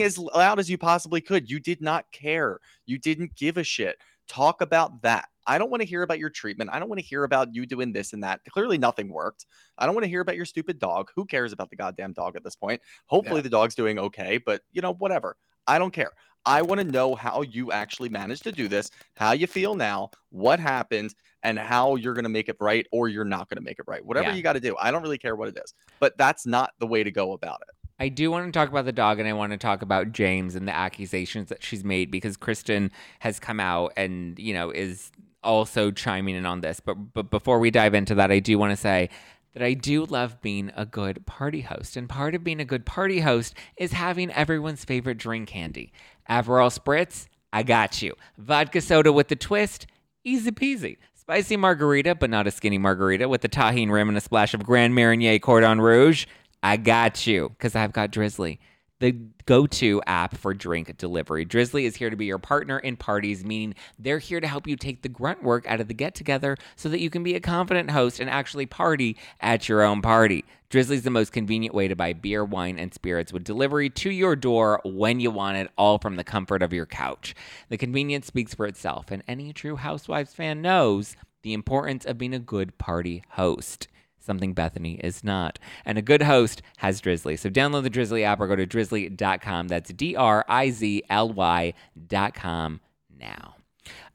as loud as you possibly could. You did not care. You didn't give a shit. Talk about that. I don't want to hear about your treatment. I don't want to hear about you doing this and that. Clearly nothing worked. I don't want to hear about your stupid dog. Who cares about the goddamn dog at this point? Hopefully the dog's doing okay, but you know, whatever. I don't care. I want to know how you actually managed to do this, how you feel now, what happened, and how you're going to make it right or you're not going to make it right. Whatever you got to do. I don't really care what it is, but that's not the way to go about it. I do want to talk about the dog, and I want to talk about James and the accusations that she's made, because Kristen has come out and, you know, is also chiming in on this. But before we dive into that, I do want to say that I do love being a good party host. And part of being a good party host is having everyone's favorite drink handy. Aperol Spritz, I got you. Vodka soda with a twist, easy peasy. Spicy margarita, but not a skinny margarita, with a tahine rim and a splash of Grand Marnier Cordon Rouge, I got you, because I've got Drizzly, the go-to app for drink delivery. Drizzly is here to be your partner in parties, meaning they're here to help you take the grunt work out of the get-together so that you can be a confident host and actually party at your own party. Drizzly's the most convenient way to buy beer, wine, and spirits with delivery to your door when you want it, all from the comfort of your couch. The convenience speaks for itself, and any true Housewives fan knows the importance of being a good party host. Something Bethenny is not. And a good host has Drizzly. So download the Drizzly app or go to drizzly.com. That's DRIZLY.com now.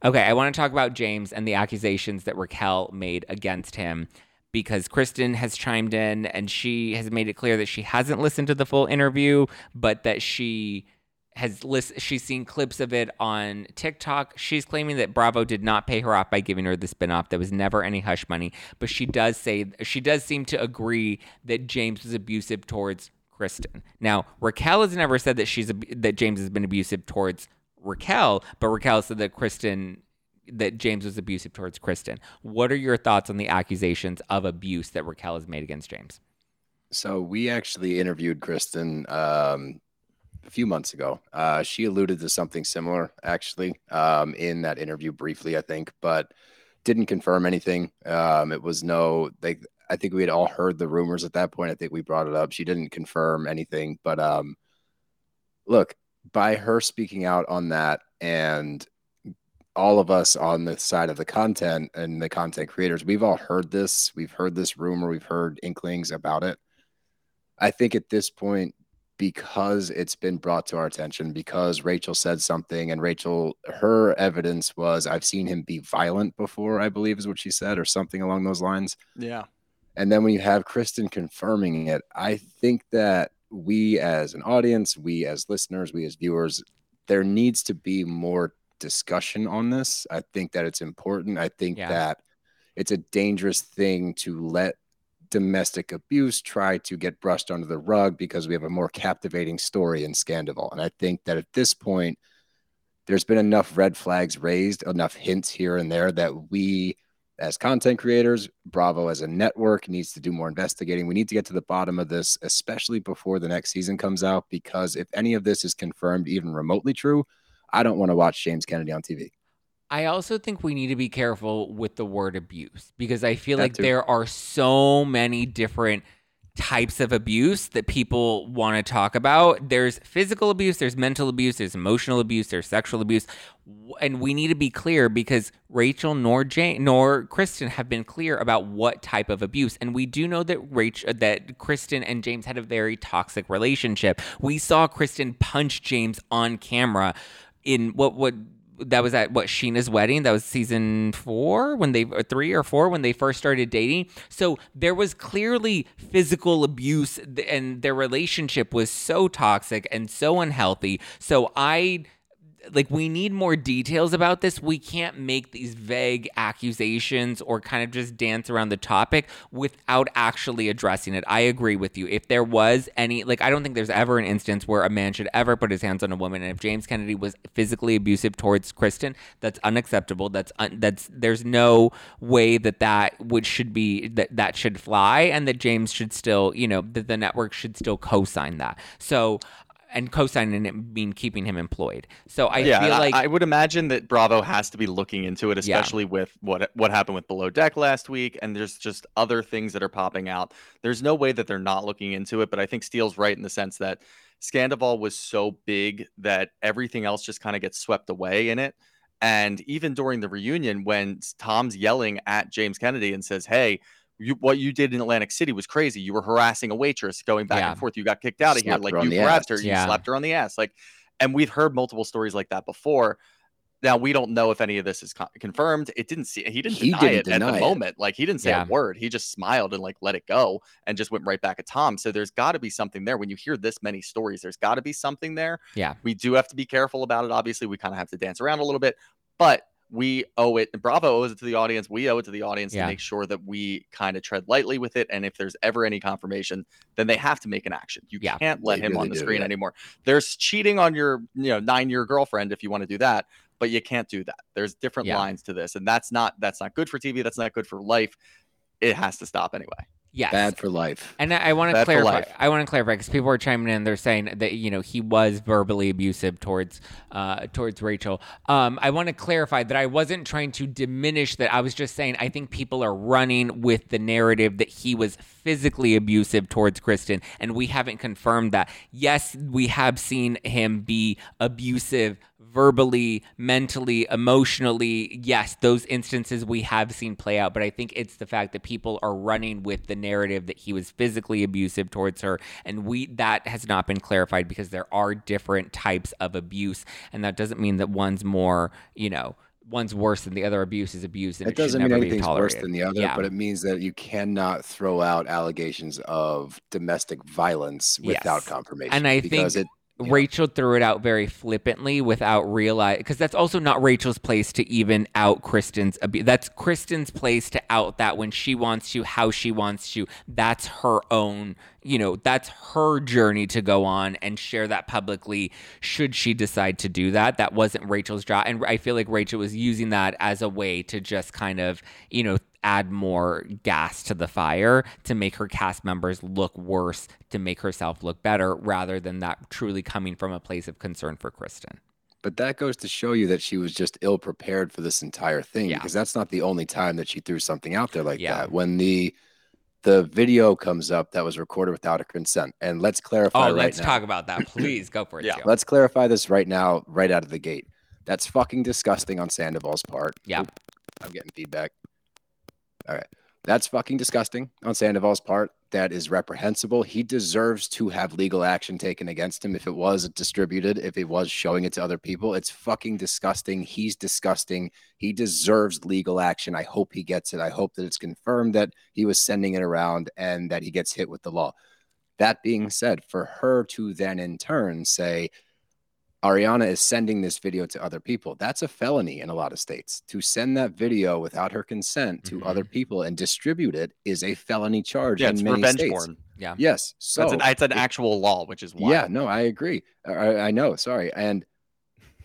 Okay, I want to talk about James and the accusations that Raquel made against him, because Kristen has chimed in and she has made it clear that she hasn't listened to the full interview, but that she has she's seen clips of it on TikTok. She's claiming that Bravo did not pay her off by giving her the spinoff. There was never any hush money. But she does say, she does seem to agree that James was abusive towards Kristen. Now, Raquel has never said that that James has been abusive towards Raquel, but Raquel said that that James was abusive towards Kristen. What are your thoughts on the accusations of abuse that Raquel has made against James? So we actually interviewed Kristen a few months ago. She alluded to something similar, actually, in that interview briefly, I think, but didn't confirm anything. I think we had all heard the rumors at that point. I think we brought it up. She didn't confirm anything, but look, by her speaking out on that, and all of us on the side of the content and the content creators, we've all heard this. We've heard this rumor. We've heard inklings about it. I think at this point, because it's been brought to our attention, because Rachel said something, and her evidence was, I've seen him be violent before, I believe is what she said, or something along those lines. Yeah. And then when you have Kristen confirming it, I think that we as an audience, we as listeners, we as viewers, there needs to be more discussion on this. I think that it's important. I think that it's a dangerous thing to let domestic abuse try to get brushed under the rug, because we have a more captivating story in Sandoval. And I think that at this point, there's been enough red flags raised, enough hints here and there, that we as content creators, Bravo as a network, needs to do more investigating. We need to get to the bottom of this, especially before the next season comes out, because if any of this is confirmed even remotely true, I don't want to watch James Kennedy on TV. I also think we need to be careful with the word abuse, because I feel like there are so many different types of abuse that people want to talk about. There's physical abuse, there's mental abuse, there's emotional abuse, there's sexual abuse. And we need to be clear, because Rachel nor Jane nor Kristen have been clear about what type of abuse. And we do know that that Kristen and James had a very toxic relationship. We saw Kristen punch James on camera in what that was at what, Sheena's wedding. That was season 4 when they, or 3 or 4 when they first started dating. So there was clearly physical abuse, and their relationship was so toxic and so unhealthy. So we need more details about this. We can't make these vague accusations or kind of just dance around the topic without actually addressing it. I agree with you. If there was any, I don't think there's ever an instance where a man should ever put his hands on a woman. And if James Kennedy was physically abusive towards Kristen, that's unacceptable. There's no way that should fly, and that James should still, that the network should still co-sign that. So, and co-signing it mean keeping him employed. So I would imagine that Bravo has to be looking into it, especially with what happened with Below Deck last week. And there's just other things that are popping out. There's no way that they're not looking into it. But I think Steele's right in the sense that Sandoval was so big that everything else just kind of gets swept away in it. And even during the reunion, when Tom's yelling at James Kennedy and says, hey, what you did in Atlantic City was crazy. You were harassing a waitress, going back and forth. You got kicked out of here. You grabbed her. You slapped her on the ass. And we've heard multiple stories like that before. Now, we don't know if any of this is confirmed. He didn't deny it at the moment. He didn't say a word. He just smiled and let it go and just went right back at Tom. So there's got to be something there. When you hear this many stories, there's got to be something there. Yeah. We do have to be careful about it. Obviously, we kind of have to dance around a little bit, but we owe it. Bravo owes it to the audience. We owe it to the audience to make sure that we kind of tread lightly with it. And if there's ever any confirmation, then they have to make an action. You can't let him on the screen anymore. There's cheating on your 9-year girlfriend if you want to do that, but you can't do that. There's different lines to this, and that's not good for TV. That's not good for life. It has to stop anyway. Yes. Bad for life. And I want to clarify. I want to clarify because people are chiming in. They're saying that he was verbally abusive towards Rachel. I want to clarify that I wasn't trying to diminish that. I was just saying I think people are running with the narrative that he was physically abusive towards Kristen, and we haven't confirmed that. Yes, we have seen him be abusive verbally, mentally, emotionally. Yes, those instances we have seen play out, but I think it's the fact that people are running with the narrative that he was physically abusive towards her, and that has not been clarified because there are different types of abuse, and that doesn't mean that one's more, one's worse than the other. Abuse is abuse, and it doesn't mean anything's worse than the other, but it means that you cannot throw out allegations of domestic violence without confirmation. And I think Rachel threw it out very flippantly without realizing, because that's also not Rachel's place to even out Kristen's abuse. That's Kristen's place to out that when she wants to, how she wants to. That's her own, that's her journey to go on and share that publicly should she decide to do that. That wasn't Rachel's job. And I feel like Rachel was using that as a way to just kind of, add more gas to the fire to make her cast members look worse, to make herself look better, rather than that truly coming from a place of concern for Kristen. But that goes to show you that she was just ill-prepared for this entire thing, because that's not the only time that she threw something out there like that. When the video comes up that was recorded without her consent, and let's clarify let's talk about that. Please go for it. Yeah. Let's clarify this right now, right out of the gate. That's fucking disgusting on Sandoval's part. Yeah. Ooh, I'm getting feedback. All right. That's fucking disgusting on Sandoval's part. That is reprehensible. He deserves to have legal action taken against him if it was distributed, if it was showing it to other people. It's fucking disgusting. He's disgusting. He deserves legal action. I hope he gets it. I hope that it's confirmed that he was sending it around and that he gets hit with the law. That being said, for her to then in turn say, Ariana is sending this video to other people. That's a felony in a lot of states. To send that video without her consent to other people and distribute it is a felony charge in many states. It's revenge porn. Yeah. Yes. So it's an actual law, which is wild. Yeah, no, I agree. I know. Sorry. And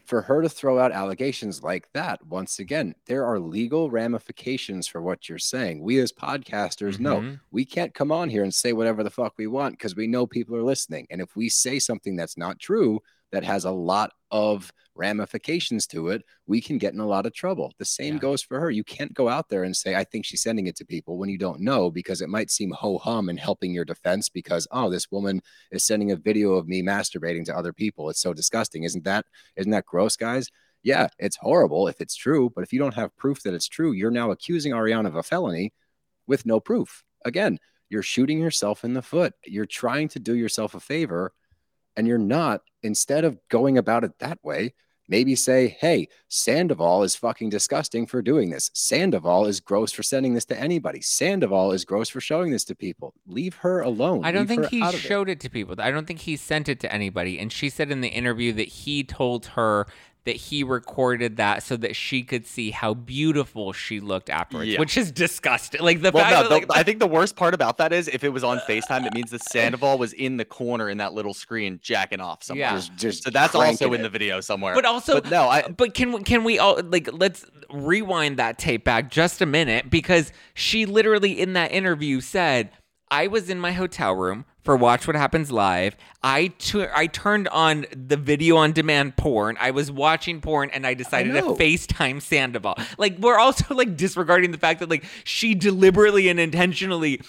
for her to throw out allegations like that, once again, there are legal ramifications for what you're saying. We as podcasters know we can't come on here and say whatever the fuck we want because we know people are listening. And if we say something that's not true, that has a lot of ramifications to it, we can get in a lot of trouble. The same goes for her. You can't go out there and say, I think she's sending it to people when you don't know, because it might seem ho-hum and helping your defense because, this woman is sending a video of me masturbating to other people. It's so disgusting. Isn't that gross, guys? Yeah, it's horrible if it's true, but if you don't have proof that it's true, you're now accusing Ariana of a felony with no proof. Again, you're shooting yourself in the foot. You're trying to do yourself a favor, and you're not. Instead of going about it that way, Maybe say, hey, Sandoval is fucking disgusting for doing this. Sandoval is gross for sending this to anybody. Sandoval is gross for showing this to people. Leave her alone. I don't think he showed it to people. I don't think he sent it to anybody. And she said in the interview that he told her that he recorded that so that she could see how beautiful she looked afterwards, which is disgusting. Like the I think the worst part about that is if it was on FaceTime, it means that Sandoval was in the corner in that little screen jacking off somewhere. Yeah. So that's also in the video somewhere. But also, but no, but can we all let's rewind that tape back just a minute, because she literally in that interview said, I was in my hotel room for Watch What Happens Live. I turned on the video on demand porn. I was watching porn and I decided to FaceTime Sandoval. Like, we're also like disregarding the fact that like she deliberately and intentionally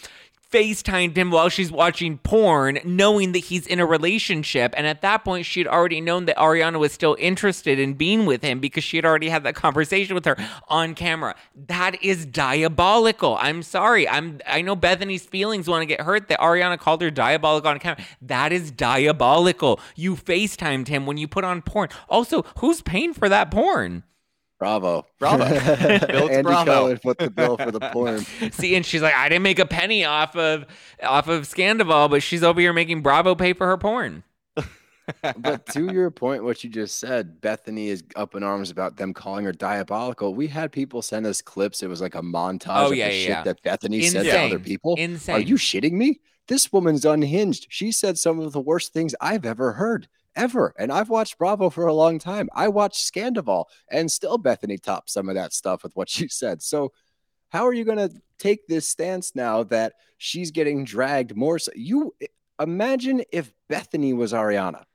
FaceTimed him while she's watching porn, knowing that he's in a relationship. And at that point, she had already known that Ariana was still interested in being with him because she had already had that conversation with her on camera. That is diabolical. I'm sorry. I know Bethenny's feelings want to get hurt that Ariana called her diabolical on camera. That is diabolical. You FaceTimed him when you put on porn. Also, who's paying for that porn? Bravo. Andy Cohen put the bill for the porn. See, and she's like, I didn't make a penny off of Sandoval, but she's over here making Bravo pay for her porn. But to your point, what you just said, Bethenny is up in arms about them calling her diabolical. We had people send us clips. It was like a montage of the shit that Bethenny said to other people. Insane. Are you shitting me? This woman's unhinged. She said some of the worst things I've ever heard. Ever. And I've watched Bravo for a long time. I watched Sandoval, and still Bethenny topped some of that stuff with what she said. So how are you going to take this stance now that she's getting dragged more? So you imagine if Bethenny was Ariana,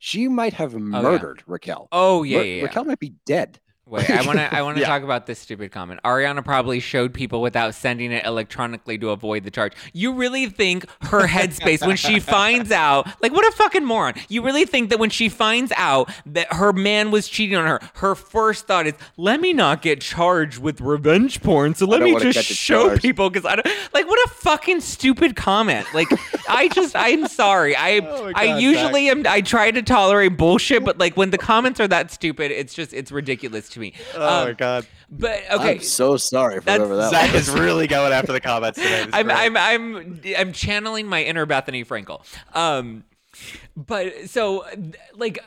she might have murdered Raquel. Raquel might be dead. Wait, I want to talk about this stupid comment. Ariana probably showed people without sending it electronically to avoid the charge. You really think her headspace when she finds out, like, what a fucking moron. You really think that when she finds out that her man was cheating on her, her first thought is, let me not get charged with revenge porn, so let me just show people, because I don't, like, what a fucking stupid comment. Like, I'm sorry. I try to tolerate bullshit, but like when the comments are that stupid, it's ridiculous to me. Oh my god! But okay, I'm so sorry for whatever that. Zach is really going after the comments today. I'm channeling my inner Bethenny Frankel. But so like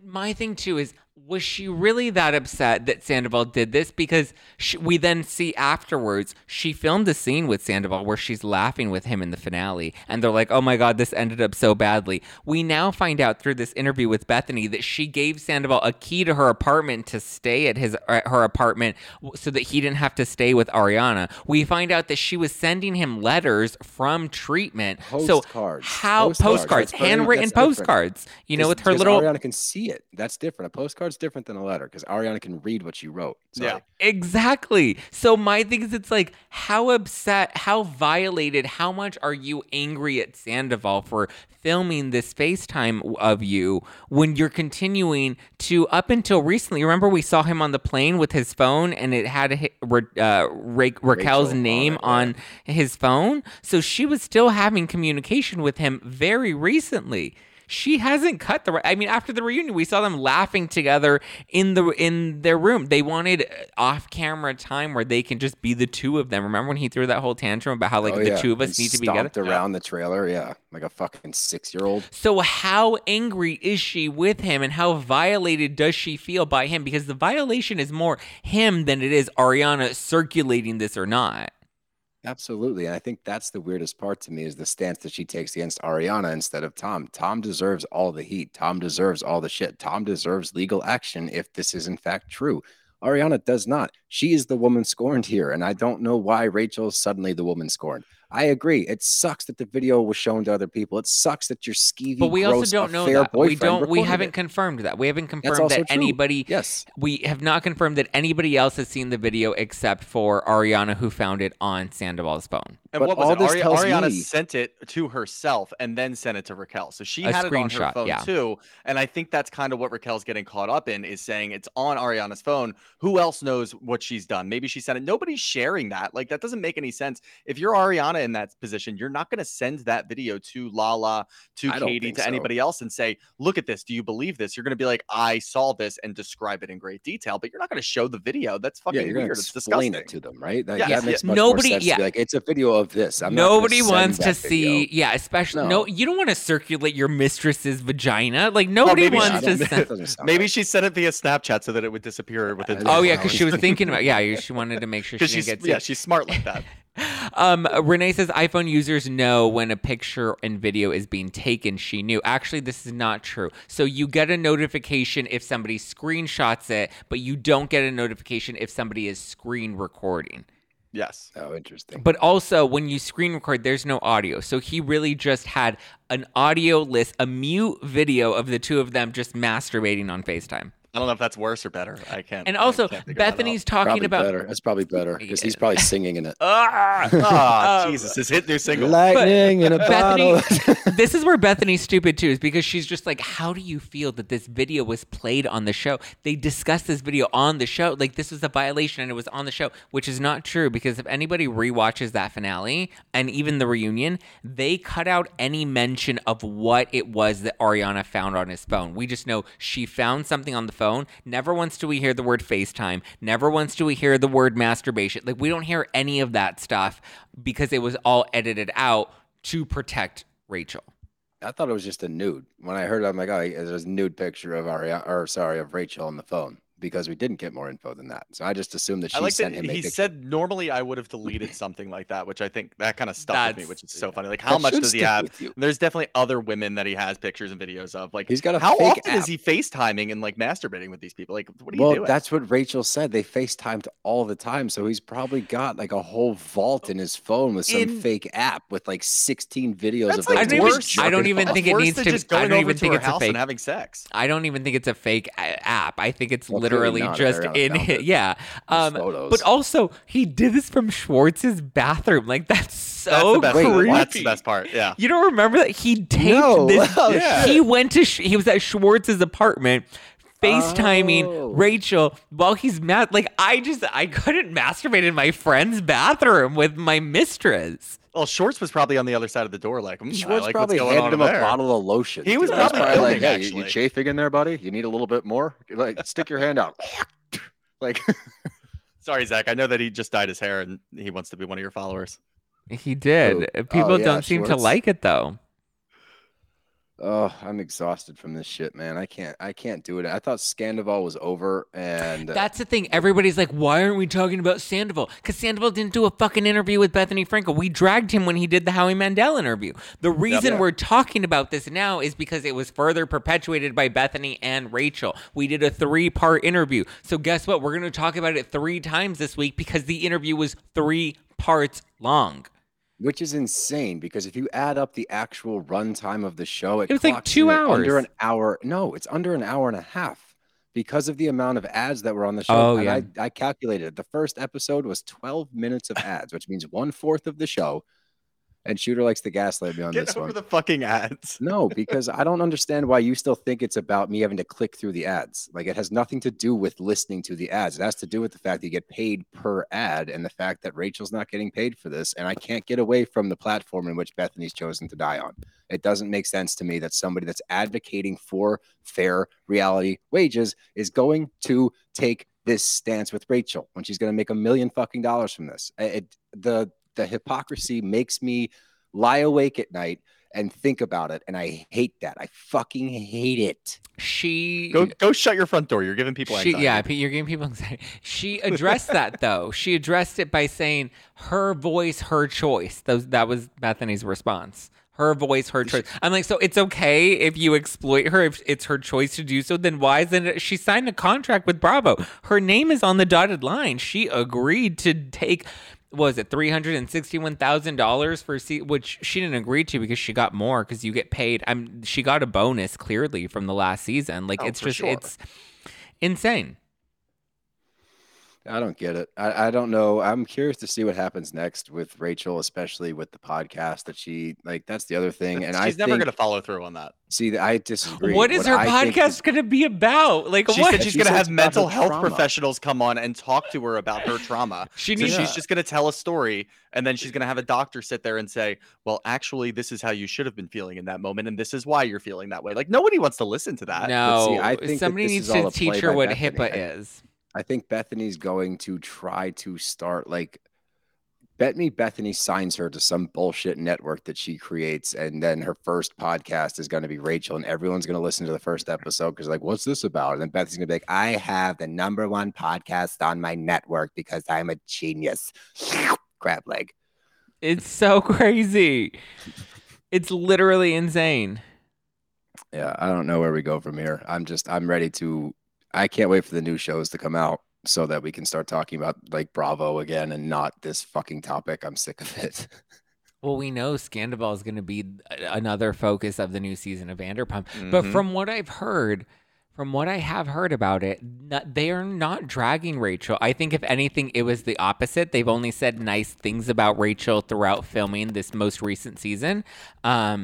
my thing too is, was she really that upset that Sandoval did this? Because we then see afterwards, she filmed a scene with Sandoval where she's laughing with him in the finale. And they're like, oh my God, this ended up so badly. We now find out through this interview with Bethenny that she gave Sandoval a key to her apartment to stay at her apartment so that he didn't have to stay with Ariana. We find out that she was sending him letters from treatment. Postcards, handwritten postcards, with her little... Ariana can see it. That's different. A postcard's different than a letter because Ariana can read what you wrote. Exactly. So my thing is, it's like, how upset, how violated, how much are you angry at Sandoval for filming this FaceTime of you when you're continuing to, up until recently, remember we saw him on the plane with his phone and it had Raquel's name on his phone? So she was still having communication with him very recently. She hasn't cut the... I mean, after the reunion, we saw them laughing together in their room. They wanted off-camera time where they can just be the two of them. Remember when he threw that whole tantrum about how, the two of us need to be together? Stomped around the trailer, like a fucking 6-year-old. So how angry is she with him, and how violated does she feel by him? Because the violation is more him than it is Ariana circulating this or not. Absolutely. And I think that's the weirdest part to me, is the stance that she takes against Ariana instead of Tom. Tom deserves all the heat. Tom deserves all the shit. Tom deserves legal action if this is in fact true. Ariana does not. She is the woman scorned here. And I don't know why Rachel's suddenly the woman scorned. I agree. It sucks that the video was shown to other people. It sucks that your skeevy, but we gross, also don't know that. We haven't confirmed that anybody. Yes, we have not confirmed that anybody else has seen the video except for Ariana, who found it on Sandoval's phone. And Ariana sent it to herself and then sent it to Raquel. So she had it on her phone too. And I think that's kind of what Raquel's getting caught up in, is saying it's on Ariana's phone. Who else knows what she's done? Maybe she sent it. Nobody's sharing that. Like, that doesn't make any sense. If you're Ariana Ariana in that position, you're not going to send that video to Lala, to Katie, to anybody else and say, look at this. Do you believe this? You're going to be like, I saw this, and describe it in great detail, but you're not going to show the video. That's fucking weird. It's disgusting. Explain it to them, right? Like, yeah, that makes much more sense. Yeah. Like, it's a video of this. Nobody wants to see. Yeah, especially no. You don't want to circulate your mistress's vagina. Like nobody wants to. Maybe she sent it via Snapchat so that it would disappear within. Oh yeah, because she was thinking about. Yeah, she wanted to make sure she gets. Yeah, she's smart like that. Renee says iPhone users know when a picture and video is being taken. She knew. Actually, this is not true. So you get a notification if somebody screenshots it, but you don't get a notification if somebody is screen recording. Yes. Oh, interesting. But also, when you screen record, there's no audio. So he really just had an audio list, a mute video of the two of them just masturbating on FaceTime. I don't know if that's worse or better. I can't. And also, Bethenny's talking probably about. Better. That's probably better because he's probably singing in it. Jesus! His hit new single. Lightning in a bottle. This is where Bethenny's stupid too, is because she's just like, "How do you feel that this video was played on the show? They discussed this video on the show. Like this was a violation, and it was on the show, which is not true because if anybody rewatches that finale and even the reunion, they cut out any mention of what it was that Ariana found on his phone. We just know she found something on the phone. Never once do we hear the word FaceTime. Never once do we hear the word masturbation. Like, we don't hear any of that stuff because it was all edited out to protect Rachel. I thought it was just a nude. When I heard it, I'm like, oh, there's a nude picture of of Rachel on the phone, because we didn't get more info than that. So I just assumed that she sent him a picture. He said, normally I would have deleted something like that, which I think that kind of stuck with me, which is so funny. Like, how much does he have? There's definitely other women that he has pictures and videos of. Like, he's got a how often is he FaceTiming and like masturbating with these people? Like, what are you doing? Well, that's what Rachel said. They FaceTimed all the time. So he's probably got like a whole vault in his phone with some fake app with like 16 videos of like worse. I don't even think it needs to. I don't even think it's a fake. Having sex. I don't even think it's a fake app. I think it's literally just in it. Yeah. But also, he did this from Schwartz's bathroom. Like, that's so creepy. That's the best part. Yeah. You don't remember that? He taped this. Yeah. He went to, he was at Schwartz's apartment, FaceTiming Rachel while he's mad. Like, I couldn't masturbate in my friend's bathroom with my mistress. Well, Schwartz was probably on the other side of the door, like, Schwartz like probably handed him a bottle of lotion. He was probably like, "Hey, you chafing in there, buddy? You need a little bit more? Like, stick your hand out." Like, sorry, Zach. I know that he just dyed his hair and he wants to be one of your followers. He did. Oh, people don't seem to like it though. Oh, I'm exhausted from this shit, man. I can't do it. I thought Sandoval was over, and that's the thing. Everybody's like, why aren't we talking about Sandoval? Because Sandoval didn't do a fucking interview with Bethenny Frankel. We dragged him when he did the Howie Mandel interview. The reason we're talking about this now is because it was further perpetuated by Bethenny and Rachel. We did a 3-part interview. So guess what? We're going to talk about it 3 times this week because the interview was 3 parts long. Which is insane, because if you add up the actual runtime of the show, it was like 2 hours. Under an hour. No, it's under an hour and a half because of the amount of ads that were on the show. Oh, and yeah. I calculated it. The first episode was 12 minutes of ads, which means 1/4 of the show. And Shooter likes to gaslight me on this one. Get over the fucking ads. No, because I don't understand why you still think it's about me having to click through the ads. Like, it has nothing to do with listening to the ads. It has to do with the fact that you get paid per ad and the fact that Rachel's not getting paid for this. And I can't get away from the platform in which Bethenny's chosen to die on. It doesn't make sense to me that somebody that's advocating for fair reality wages is going to take this stance with Rachel when she's going to make $1 million fucking dollars from this. The hypocrisy makes me lie awake at night and think about it, and I hate that. I fucking hate it. She go shut your front door. You're giving people anxiety. Yeah, you're giving people anxiety. She addressed that though. She addressed it by saying, "Her voice, her choice." That was Bethenny's response. Her voice, her choice. I'm like, so it's okay if you exploit her, if it's her choice to do so, then why isn't it? She signed a contract with Bravo. Her name is on the dotted line. She agreed to take. Was it $361,000 for which she didn't agree to because she got more because you get paid. She got a bonus clearly from the last season. Like, it's just, sure. It's insane. I don't get it. I don't know. I'm curious to see what happens next with Rachel, especially with the podcast that she like. That's the other thing, and she's never going to follow through on that. See, I disagree. What is her podcast going to be about? Like, she said she's going to have mental health professionals come on and talk to her about her trauma. She's just going to tell a story, and then she's going to have a doctor sit there and say, "Well, actually, this is how you should have been feeling in that moment, and this is why you're feeling that way." Like, nobody wants to listen to that. No, see, I think somebody needs to teach her what HIPAA is. I think Bethenny's going to try to start like bet me Bethenny signs her to some bullshit network that she creates. And then her first podcast is going to be Rachel and everyone's going to listen to the first episode. Cause like, what's this about? And then Bethenny's gonna be like, I have the #1 podcast on my network because I'm a genius. Crab leg. It's so crazy. It's literally insane. Yeah. I don't know where we go from here. I'm ready to, I can't wait for the new shows to come out so that we can start talking about like Bravo again and not this fucking topic. I'm sick of it. Well, we know Sandoval is going to be another focus of the new season of Vanderpump. Mm-hmm. But from what I have heard about it, they are not dragging Rachel. I think if anything, it was the opposite. They've only said nice things about Rachel throughout filming this most recent season. And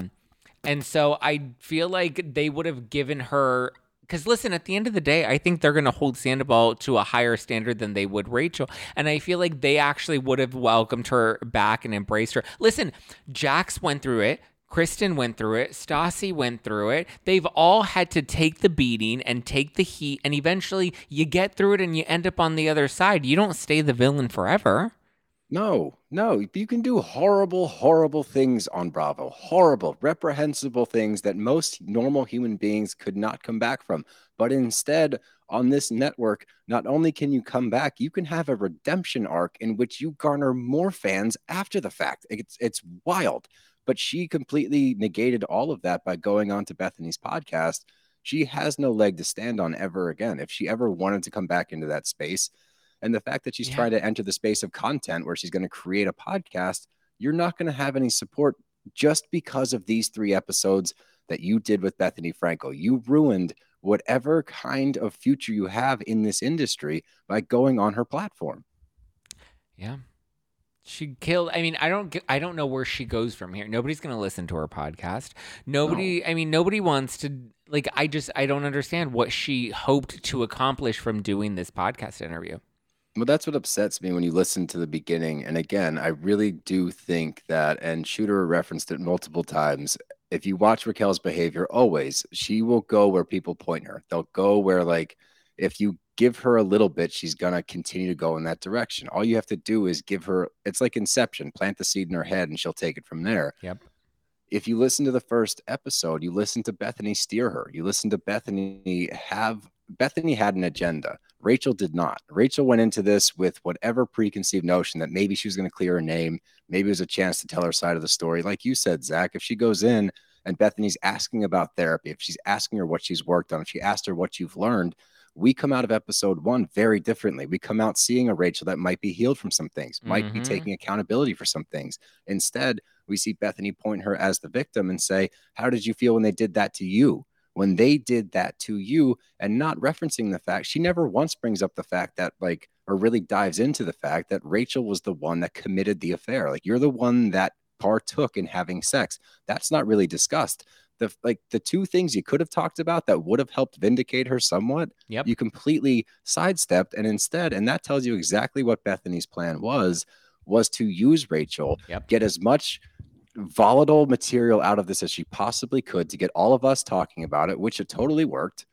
so I feel like they would have given her... Because, listen, at the end of the day, I think they're going to hold Sandoval to a higher standard than they would Rachel. And I feel like they actually would have welcomed her back and embraced her. Listen, Jax went through it. Kristen went through it. Stassi went through it. They've all had to take the beating and take the heat. And eventually you get through it and you end up on the other side. You don't stay the villain forever. No, you can do horrible, horrible things on Bravo. Horrible, reprehensible things that most normal human beings could not come back from. But instead, on this network, not only can you come back, you can have a redemption arc in which you garner more fans after the fact. It's wild. But she completely negated all of that by going on to Bethenny's podcast. She has no leg to stand on ever again. If she ever wanted to come back into that space... And the fact that she's trying to enter the space of content where she's going to create a podcast, you're not going to have any support just because of these 3 episodes that you did with Bethenny Frankel. You ruined whatever kind of future you have in this industry by going on her platform. Yeah. She killed. I mean, I don't know where she goes from here. Nobody's going to listen to her podcast. Nobody. I mean, nobody wants to like, I don't understand what she hoped to accomplish from doing this podcast interview. Well, that's what upsets me when you listen to the beginning. And again, I really do think that, and Shooter referenced it multiple times, if you watch Raquel's behavior always, she will go where people point her. They'll go where, like, if you give her a little bit, she's going to continue to go in that direction. All you have to do is give her, it's like Inception, plant the seed in her head and she'll take it from there. Yep. If you listen to the first episode, you listen to Bethenny steer her. You listen to Bethenny had an agenda. Rachel did not. Rachel went into this with whatever preconceived notion that maybe she was going to clear her name. Maybe it was a chance to tell her side of the story. Like you said, Zach, if she goes in and Bethenny's asking about therapy, if she's asking her what she's worked on, if she asked her what you've learned, we come out of episode 1 very differently. We come out seeing a Rachel that might be healed from some things, might be taking accountability for some things. Instead, we see Bethenny point her as the victim and say, how did you feel when they did that to you? When they did that to you, and not referencing the fact, she never once brings up the fact that, like, or really dives into the fact that Rachel was the one that committed the affair. Like, you're the one that partook in having sex. That's not really discussed. The 2 things you could have talked about that would have helped vindicate her somewhat, you completely sidestepped. And instead, and that tells you exactly what Bethenny's plan was to use Rachel, get as much volatile material out of this as she possibly could to get all of us talking about it, which it totally worked.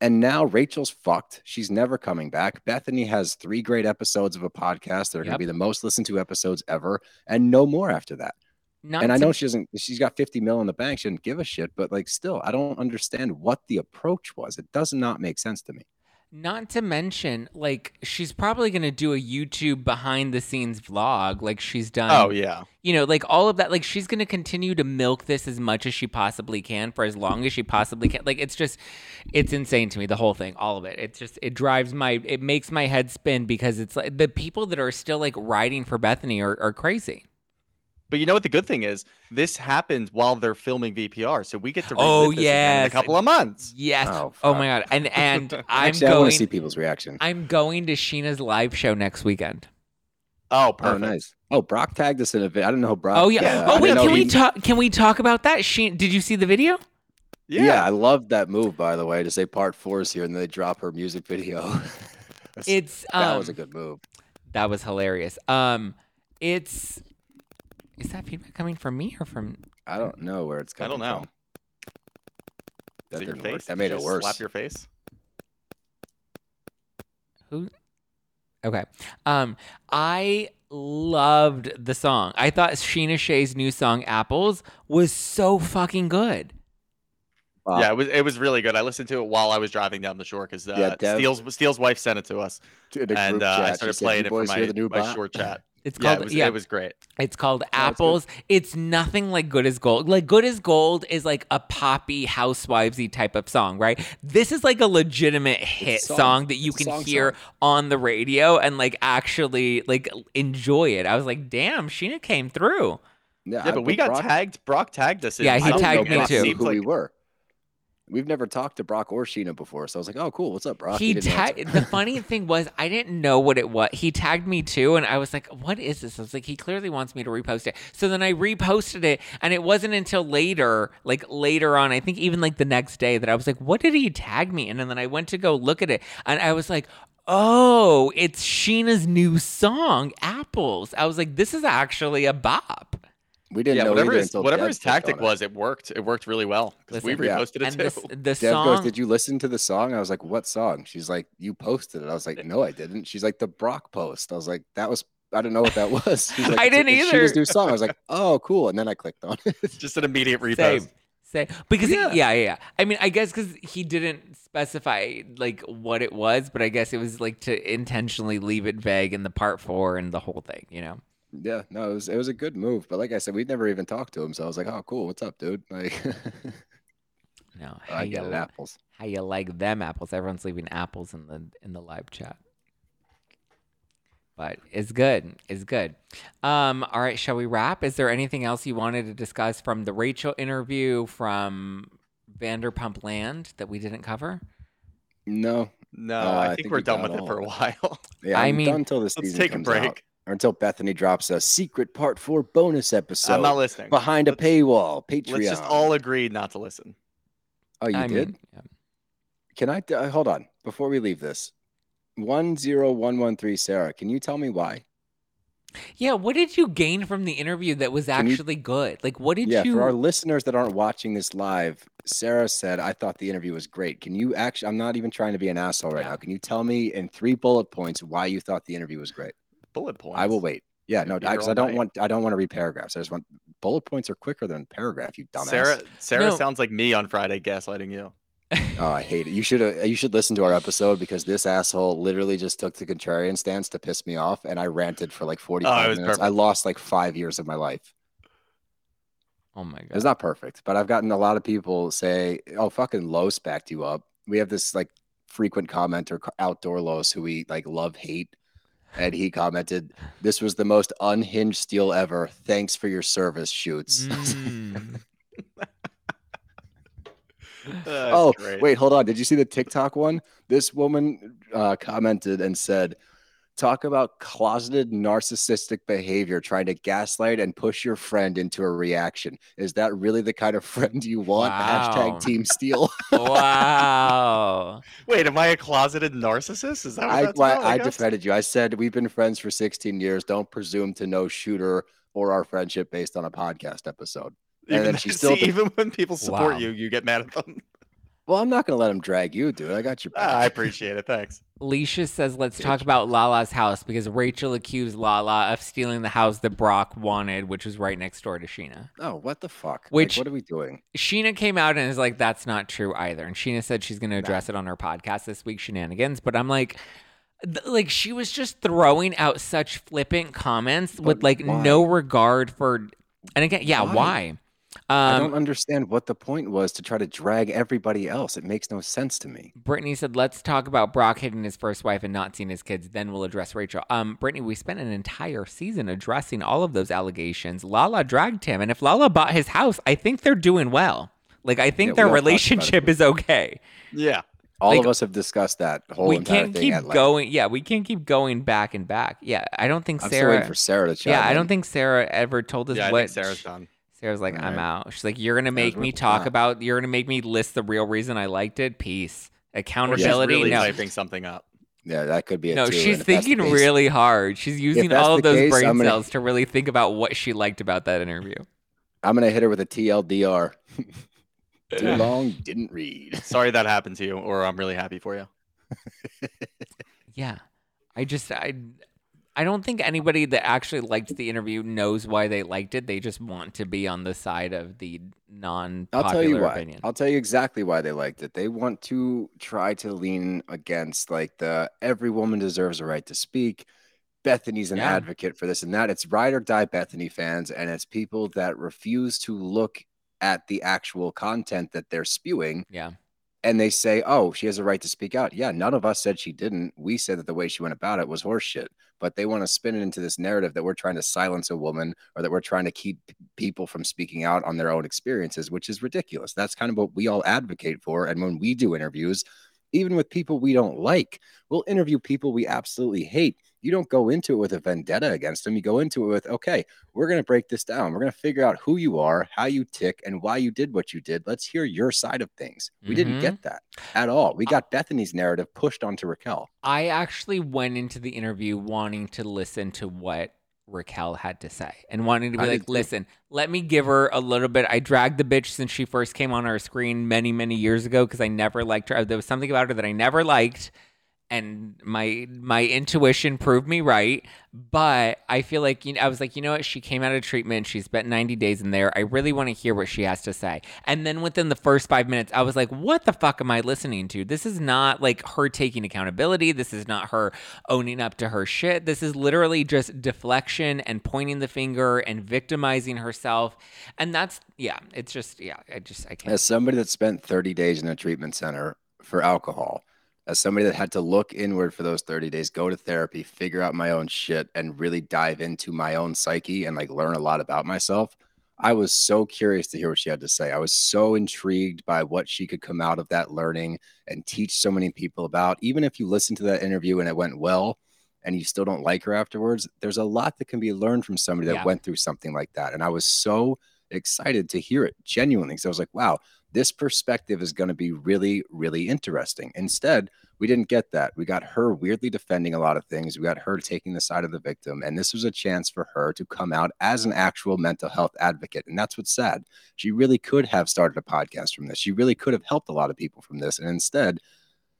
And now Rachel's fucked. She's never coming back. Bethenny has 3 great episodes of a podcast that are going to be the most listened to episodes ever, and no more after that. I know she doesn't, she's got $50 million in the bank. She didn't give a shit, but like, still, I don't understand what the approach was. It does not make sense to me. Not to mention, like, she's probably going to do a YouTube behind-the-scenes vlog like she's done. Oh, yeah. You know, like, all of that. Like, she's going to continue to milk this as much as she possibly can for as long as she possibly can. Like, it's just, it's insane to me, the whole thing, all of it. It's just, it makes my head spin because it's like the people that are still, like, riding for Bethenny are crazy. But you know what the good thing is? This happens while they're filming VPR, so we get to revisit this in a couple of months. Yes. Oh my god. And I want to see people's reaction. I'm going to Sheena's live show next weekend. Oh, perfect. Oh, nice. Oh, Brock tagged us in a video. I didn't know Brock. Oh yeah. Oh wait, can we talk about that? Sheena, did you see the video? Yeah, I love that move, by the way, to say part four is here and then they drop her music video. That was a good move. That was hilarious. Is that feedback coming from me or from? I don't know where it's coming from. I don't know. That didn't work. That made it worse. Slap your face. Who? Okay. I loved the song. I thought Sheena Shea's new song "Apples" was so fucking good. Wow. Yeah, it was really good. I listened to it while I was driving down the shore because Steel's wife sent it to us, and I started playing it for my short chat. It's called. It was great. It's called Apples. It's nothing like Good as Gold. Like Good as Gold is like a poppy housewivesy type of song, right? This is like a legitimate hit song that you can hear on the radio and like actually like enjoy it. I was like, damn, Sheena came through. Yeah, but we got tagged. Brock tagged us. Yeah, he tagged me too. Who we were. We've never talked to Brock or Sheena before, so I was like, "Oh, cool, what's up, Brock?" The funny thing was, I didn't know what it was. He tagged me too, and I was like, "What is this?" I was like, "He clearly wants me to repost it." So then I reposted it, and it wasn't until later on, I think even like the next day, that I was like, "What did he tag me?" And then I went to go look at it, and I was like, "Oh, it's Sheena's new song, Apples." I was like, "This is actually a bop." We didn't know whatever his tactic was. It worked. It worked really well because we reposted it too. The song goes, "Did you listen to the song?" I was like, "What song?" She's like, "You posted it." I was like, "No, I didn't." She's like, "The Brock post." I was like, "That was." I didn't know what that was. She's like, I didn't either. She's new song. I was like, "Oh, cool." And then I clicked on it. It's just an immediate repost. Same. Because I mean, I guess because he didn't specify like what it was, but I guess it was like to intentionally leave it vague in the part four and the whole thing, you know. Yeah, no, it was a good move. But like I said, we'd never even talked to him. So I was like, oh, cool. What's up, dude? Like, no, I get it, apples. How you like them apples? Everyone's leaving apples in the live chat. But it's good. It's good. All right, shall we wrap? Is there anything else you wanted to discuss from the Rachel interview, from Vanderpump Land that we didn't cover? No, I think we're done with it for a while. Yeah, I mean, done until this season comes out. Let's take a break. Or until Bethenny drops a secret part four bonus episode. I'm not listening. Behind a paywall, Patreon. Let's just all agree not to listen. Oh, you did? Mean, yeah. Can I hold on before we leave this? 10113 Sarah, can you tell me why? Yeah, what did you gain from the interview that was actually good? Like, what did you? Yeah, for our listeners that aren't watching this live, Sarah said, I thought the interview was great. Can you actually? I'm not even trying to be an asshole right now. Can you tell me in 3 bullet points why you thought the interview was great? Bullet points. I will wait. Yeah, no, because I don't want to read paragraphs. I just want bullet points are quicker than paragraph. You dumbass. Sarah sounds like me on Friday gaslighting you. Oh, I hate it. You should listen to our episode because this asshole literally just took the contrarian stance to piss me off, and I ranted for like 45 minutes. Perfect. I lost like 5 years of my life. Oh my god, it's not perfect, but I've gotten a lot of people say, "Oh, fucking Los backed you up." We have this like frequent commenter, Outdoor Los, who we like love hate. And he commented, "This was the most unhinged Steel ever. Thanks for your service, Shoots." Oh, great. Wait, hold on. Did you see the TikTok one? This woman commented and said, "Talk about closeted narcissistic behavior, trying to gaslight and push your friend into a reaction. Is that really the kind of friend you want?" Wow. #TeamSteel. Wow. Wait, am I a closeted narcissist? Is that what that's about? I defended you. I said, we've been friends for 16 years. Don't presume to know Shooter or our friendship based on a podcast episode. Even when people support you get mad at them. Well, I'm not going to let him drag you, dude. I got your back. I appreciate it. Thanks. Leisha says, let's talk about Lala's house because Rachel accused Lala of stealing the house that Brock wanted, which was right next door to Sheena. Oh, what the fuck? What are we doing? Sheena came out and is like, that's not true either. And Sheena said she's going to address it on her podcast this week, Shenanigans. But I'm like... Like she was just throwing out such flippant comments with like why? No regard for... And again, why? I don't understand what the point was to try to drag everybody else. It makes no sense to me. Brittany said, let's talk about Brock hitting his first wife and not seeing his kids. Then we'll address Rachel. Brittany, we spent an entire season addressing all of those allegations. Lala dragged him. And if Lala bought his house, I think they're doing well. Like, I think their relationship is okay. Yeah. All of us have discussed that whole entire thing. We can't keep going back and back. Yeah, I don't think Sarah... I'm still waiting for Sarah to chat. Yeah, I don't think Sarah ever told us what... I think Sarah's done. Sarah's like, right. I'm out. She's like, you're going to make me talk about... You're going to make me list the real reason I liked it? Peace. Accountability? Really typing something up. Yeah, that could be it. No, she's thinking really hard. She's using all of those brain cells to really think about what she liked about that interview. I'm going to hit her with a TLDR. Too long, didn't read. Sorry that happened to you, or I'm really happy for you. Yeah. I don't think anybody that actually liked the interview knows why they liked it. They just want to be on the side of the non-popular opinion. I'll tell you exactly why they liked it. They want to try to lean against like the every woman deserves a right to speak. Bethenny's an advocate for this and that. It's ride or die Bethenny fans, and it's people that refuse to look at the actual content that they're spewing. Yeah. And they say, oh, she has a right to speak out. Yeah, none of us said she didn't. We said that the way she went about it was horseshit. But they want to spin it into this narrative that we're trying to silence a woman or that we're trying to keep people from speaking out on their own experiences, which is ridiculous. That's kind of what we all advocate for. And when we do interviews, even with people we don't like, we'll interview people we absolutely hate. You don't go into it with a vendetta against them. You go into it with, okay, we're going to break this down. We're going to figure out who you are, how you tick, and why you did what you did. Let's hear your side of things. We didn't get that at all. We got Bethenny's narrative pushed onto Raquel. I actually went into the interview wanting to listen to what Raquel had to say and wanting to be like, listen, let me give her a little bit. I dragged the bitch since she first came on our screen many, many years ago because I never liked her. There was something about her that I never liked. And my intuition proved me right. But I feel like, I was like, you know what? She came out of treatment. She spent 90 days in there. I really want to hear what she has to say. And then within the first 5 minutes, I was like, what the fuck am I listening to? This is not like her taking accountability. This is not her owning up to her shit. This is literally just deflection and pointing the finger and victimizing herself. And I can't. As somebody that spent 30 days in a treatment center for alcohol, as somebody that had to look inward for those 30 days, go to therapy, figure out my own shit, and really dive into my own psyche and like learn a lot about myself, I was so curious to hear what she had to say. I was so intrigued by what she could come out of that learning and teach so many people about. Even if you listen to that interview and it went well and you still don't like her afterwards, there's a lot that can be learned from somebody that went through something like that. And I was so excited to hear it genuinely. So I was like, wow, this perspective is going to be really, really interesting. Instead, we didn't get that. We got her weirdly defending a lot of things. We got her taking the side of the victim. And this was a chance for her to come out as an actual mental health advocate. And that's what's sad. She really could have started a podcast from this. She really could have helped a lot of people from this. And instead,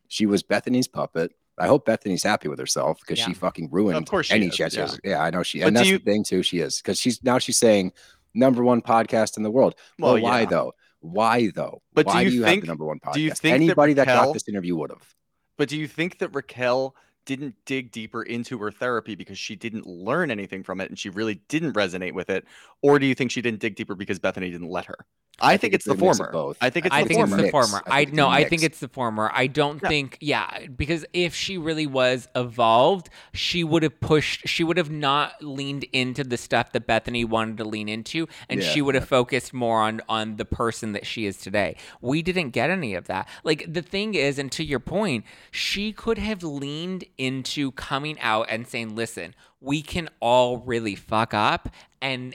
she was Bethenny's puppet. I hope Bethenny's happy with herself because she fucking ruined any chance. Yeah, I know she. But and that's the thing, too. She is. Because she's saying number one podcast in the world. Well, why, though? Why though? But why do you think, have the number one podcast? Do you think anybody that got this interview would have? But do you think that Raquel didn't dig deeper into her therapy because she didn't learn anything from it and she really didn't resonate with it? Or do you think she didn't dig deeper because Bethenny didn't let her? I think it's the former. I think it's the former. I don't think, because if she really was evolved, she would have not leaned into the stuff that Bethenny wanted to lean into, and she would have focused more on the person that she is today. We didn't get any of that. Like, the thing is, and to your point, she could have leaned into coming out and saying, listen, we can all really fuck up and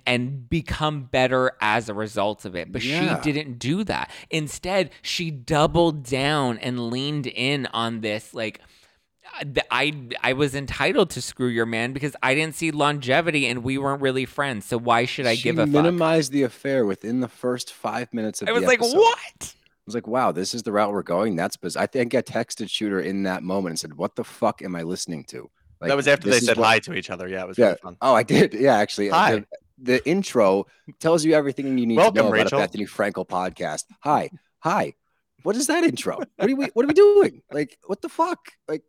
become better as a result of it. But she didn't do that. Instead, she doubled down and leaned in on this, like, I was entitled to screw your man because I didn't see longevity and we weren't really friends. So why should she give a fuck? She minimized the affair within the first 5 minutes of the episode. I was like, what? I was like, wow, this is the route we're going? That's bizarre. I think I texted Shooter in that moment and said, what the fuck am I listening to? Like, that was after they said hi to each other. Yeah, it was really fun. Oh, I did. Yeah, actually. Hi. The intro tells you everything you need to know about a Bethenny Frankel podcast. Hi. What is that intro? What are we doing? Like, what the fuck? Like,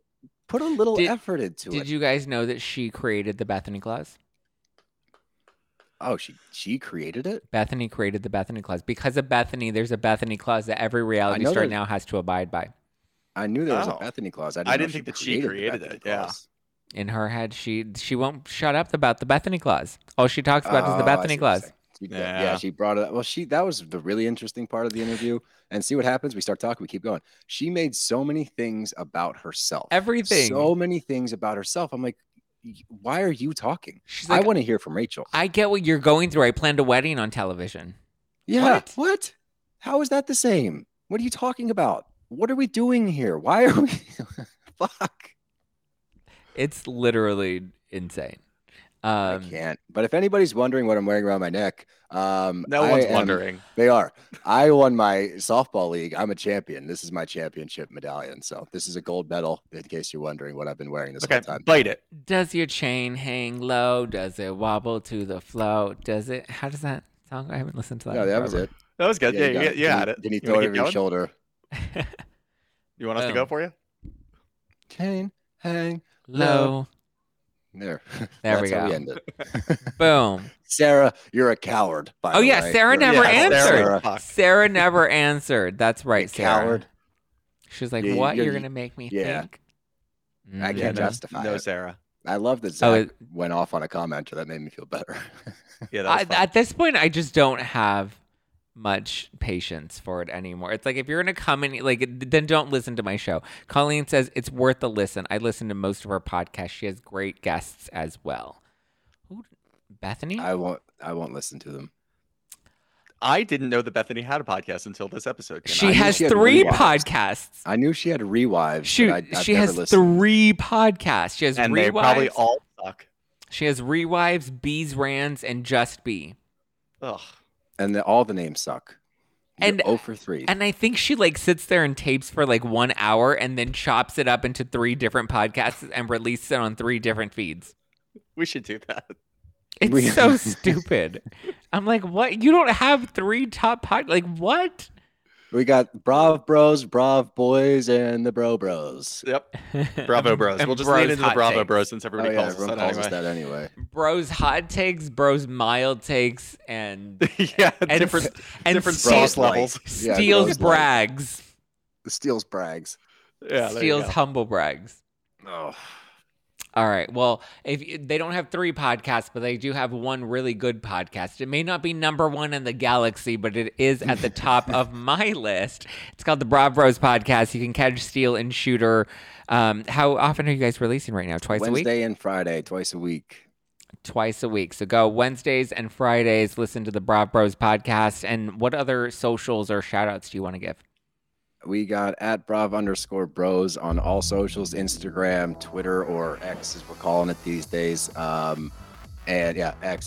put a little effort into it. Did you guys know that she created the Bethenny Clause? Oh, she created it? Bethenny created the Bethenny Clause. Because of Bethenny, there's a Bethenny Clause that every reality star now has to abide by. I knew there was a Bethenny Clause. I didn't think she created it. Yeah. In her head, she won't shut up about the Bethenny Clause. All she talks about is the Bethenny Clause. Yeah, she brought it up. Well, that was the really interesting part of the interview. And see what happens. We start talking. We keep going. She made so many things about herself. Everything. So many things about herself. I'm like, why are you talking? She's like, I want to hear from Rachel. I get what you're going through. I planned a wedding on television. Yeah. What? How is that the same? What are you talking about? What are we doing here? Why are we? Fuck. It's literally insane. I can't. But if anybody's wondering what I'm wearing around my neck, no one's wondering. They are. I won my softball league. I'm a champion. This is my championship medallion. So this is a gold medal. In case you're wondering what I've been wearing this whole time. Bite it. Does your chain hang low? Does it wobble to the flow? Does it? How does that song? I haven't listened to that. No, that was it. That was good. Yeah, you got it. Then you throw it over your shoulder. You want us to go for you? Chain hang low. There we go. We Boom. Sarah, you're a coward. By the way. Sarah never answered. Sarah never answered. That's right, Sarah. Coward. She was like, "What? You're gonna make me think?" I can't justify. No, Sarah. I love that Zach went off on a commenter. That made me feel better. At this point, I just don't have much patience for it anymore. It's like, if you're gonna come and then don't listen to my show. Colleen says it's worth a listen. I listen to most of her podcasts. She has great guests as well. Who? Bethenny? I won't listen to them. I didn't know that Bethenny had a podcast until this episode. She has three podcasts. I knew she had Rewives. She has three podcasts. She has Rewives. And they probably all suck. She has Rewives, Bees Rands, and Just Be. Ugh. And all the names suck. You're and 0 for 3. And I think she sits there and tapes for 1 hour and then chops it up into 3 different podcasts and releases it on 3 different feeds. We should do that. It's so stupid. I'm like, what? You don't have 3 top podcasts? What? We got Brav Bros, Brav Boys, and the Bro Bros. Yep. Bravo Bros. We'll just lead into the Bravo Bros since everybody calls us that anyway. Bros hot takes, Bros mild takes, and different sauce levels. Steel's brags. Steel's brags. Yeah. Steel's humble brags. Oh. All right. Well, if they don't have 3 podcasts, but they do have 1 really good podcast. It may not be number 1 in the galaxy, but it is at the top of my list. It's called the Brav Bros Podcast. You can catch Steel and Shooter. How often are you guys releasing right now? Twice a week? Wednesday and Friday, twice a week. Twice a week. So go Wednesdays and Fridays. Listen to the Brav Bros Podcast. And what other socials or shout outs do you want to give? We got at Brav_Bros on all socials, Instagram, Twitter, or X as we're calling it these days. X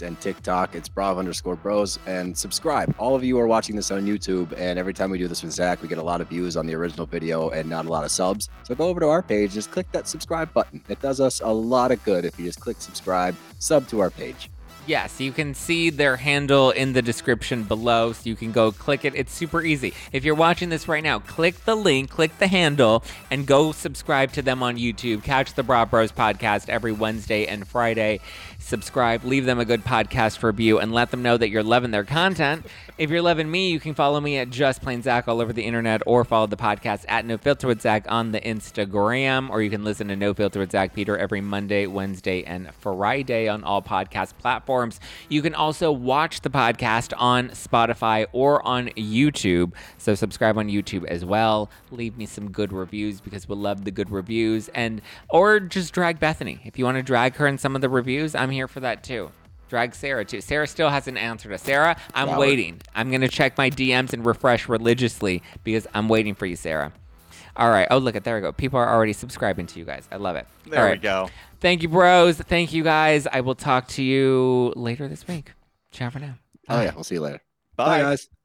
and TikTok. It's Brav_Bros. And subscribe. All of you are watching this on YouTube. And every time we do this with Zach, we get a lot of views on the original video and not a lot of subs. So go over to our page. Just click that subscribe button. It does us a lot of good if you just click subscribe, sub to our page. Yes, you can see their handle in the description below, so you can go click it. It's super easy. If you're watching this right now, click the link, click the handle, and go subscribe to them on YouTube. Catch the Brav Bros Podcast every Wednesday and Friday. Subscribe, leave them a good podcast review, and let them know that you're loving their content. If you're loving me, you can follow me at Just Plain Zach all over the internet, or follow the podcast at No Filter with Zach on the Instagram, or you can listen to No Filter with Zach Peter every Monday, Wednesday, and Friday on all podcast platforms. You can also watch the podcast on Spotify or on YouTube. So subscribe on YouTube as well. Leave me some good reviews because we'll love the good reviews. Or just drag Bethenny. If you want to drag her in some of the reviews, I'm here for that too. Drag Sarah too. Sarah still hasn't answered us. Sarah, I'm waiting. I'm going to check my DMs and refresh religiously because I'm waiting for you, Sarah. All right. Oh, look at there we go. People are already subscribing to you guys. I love it. There we go. Thank you, bros. Thank you, guys. I will talk to you later this week. Ciao for now. Bye. Oh, yeah. We'll see you later. Bye, guys.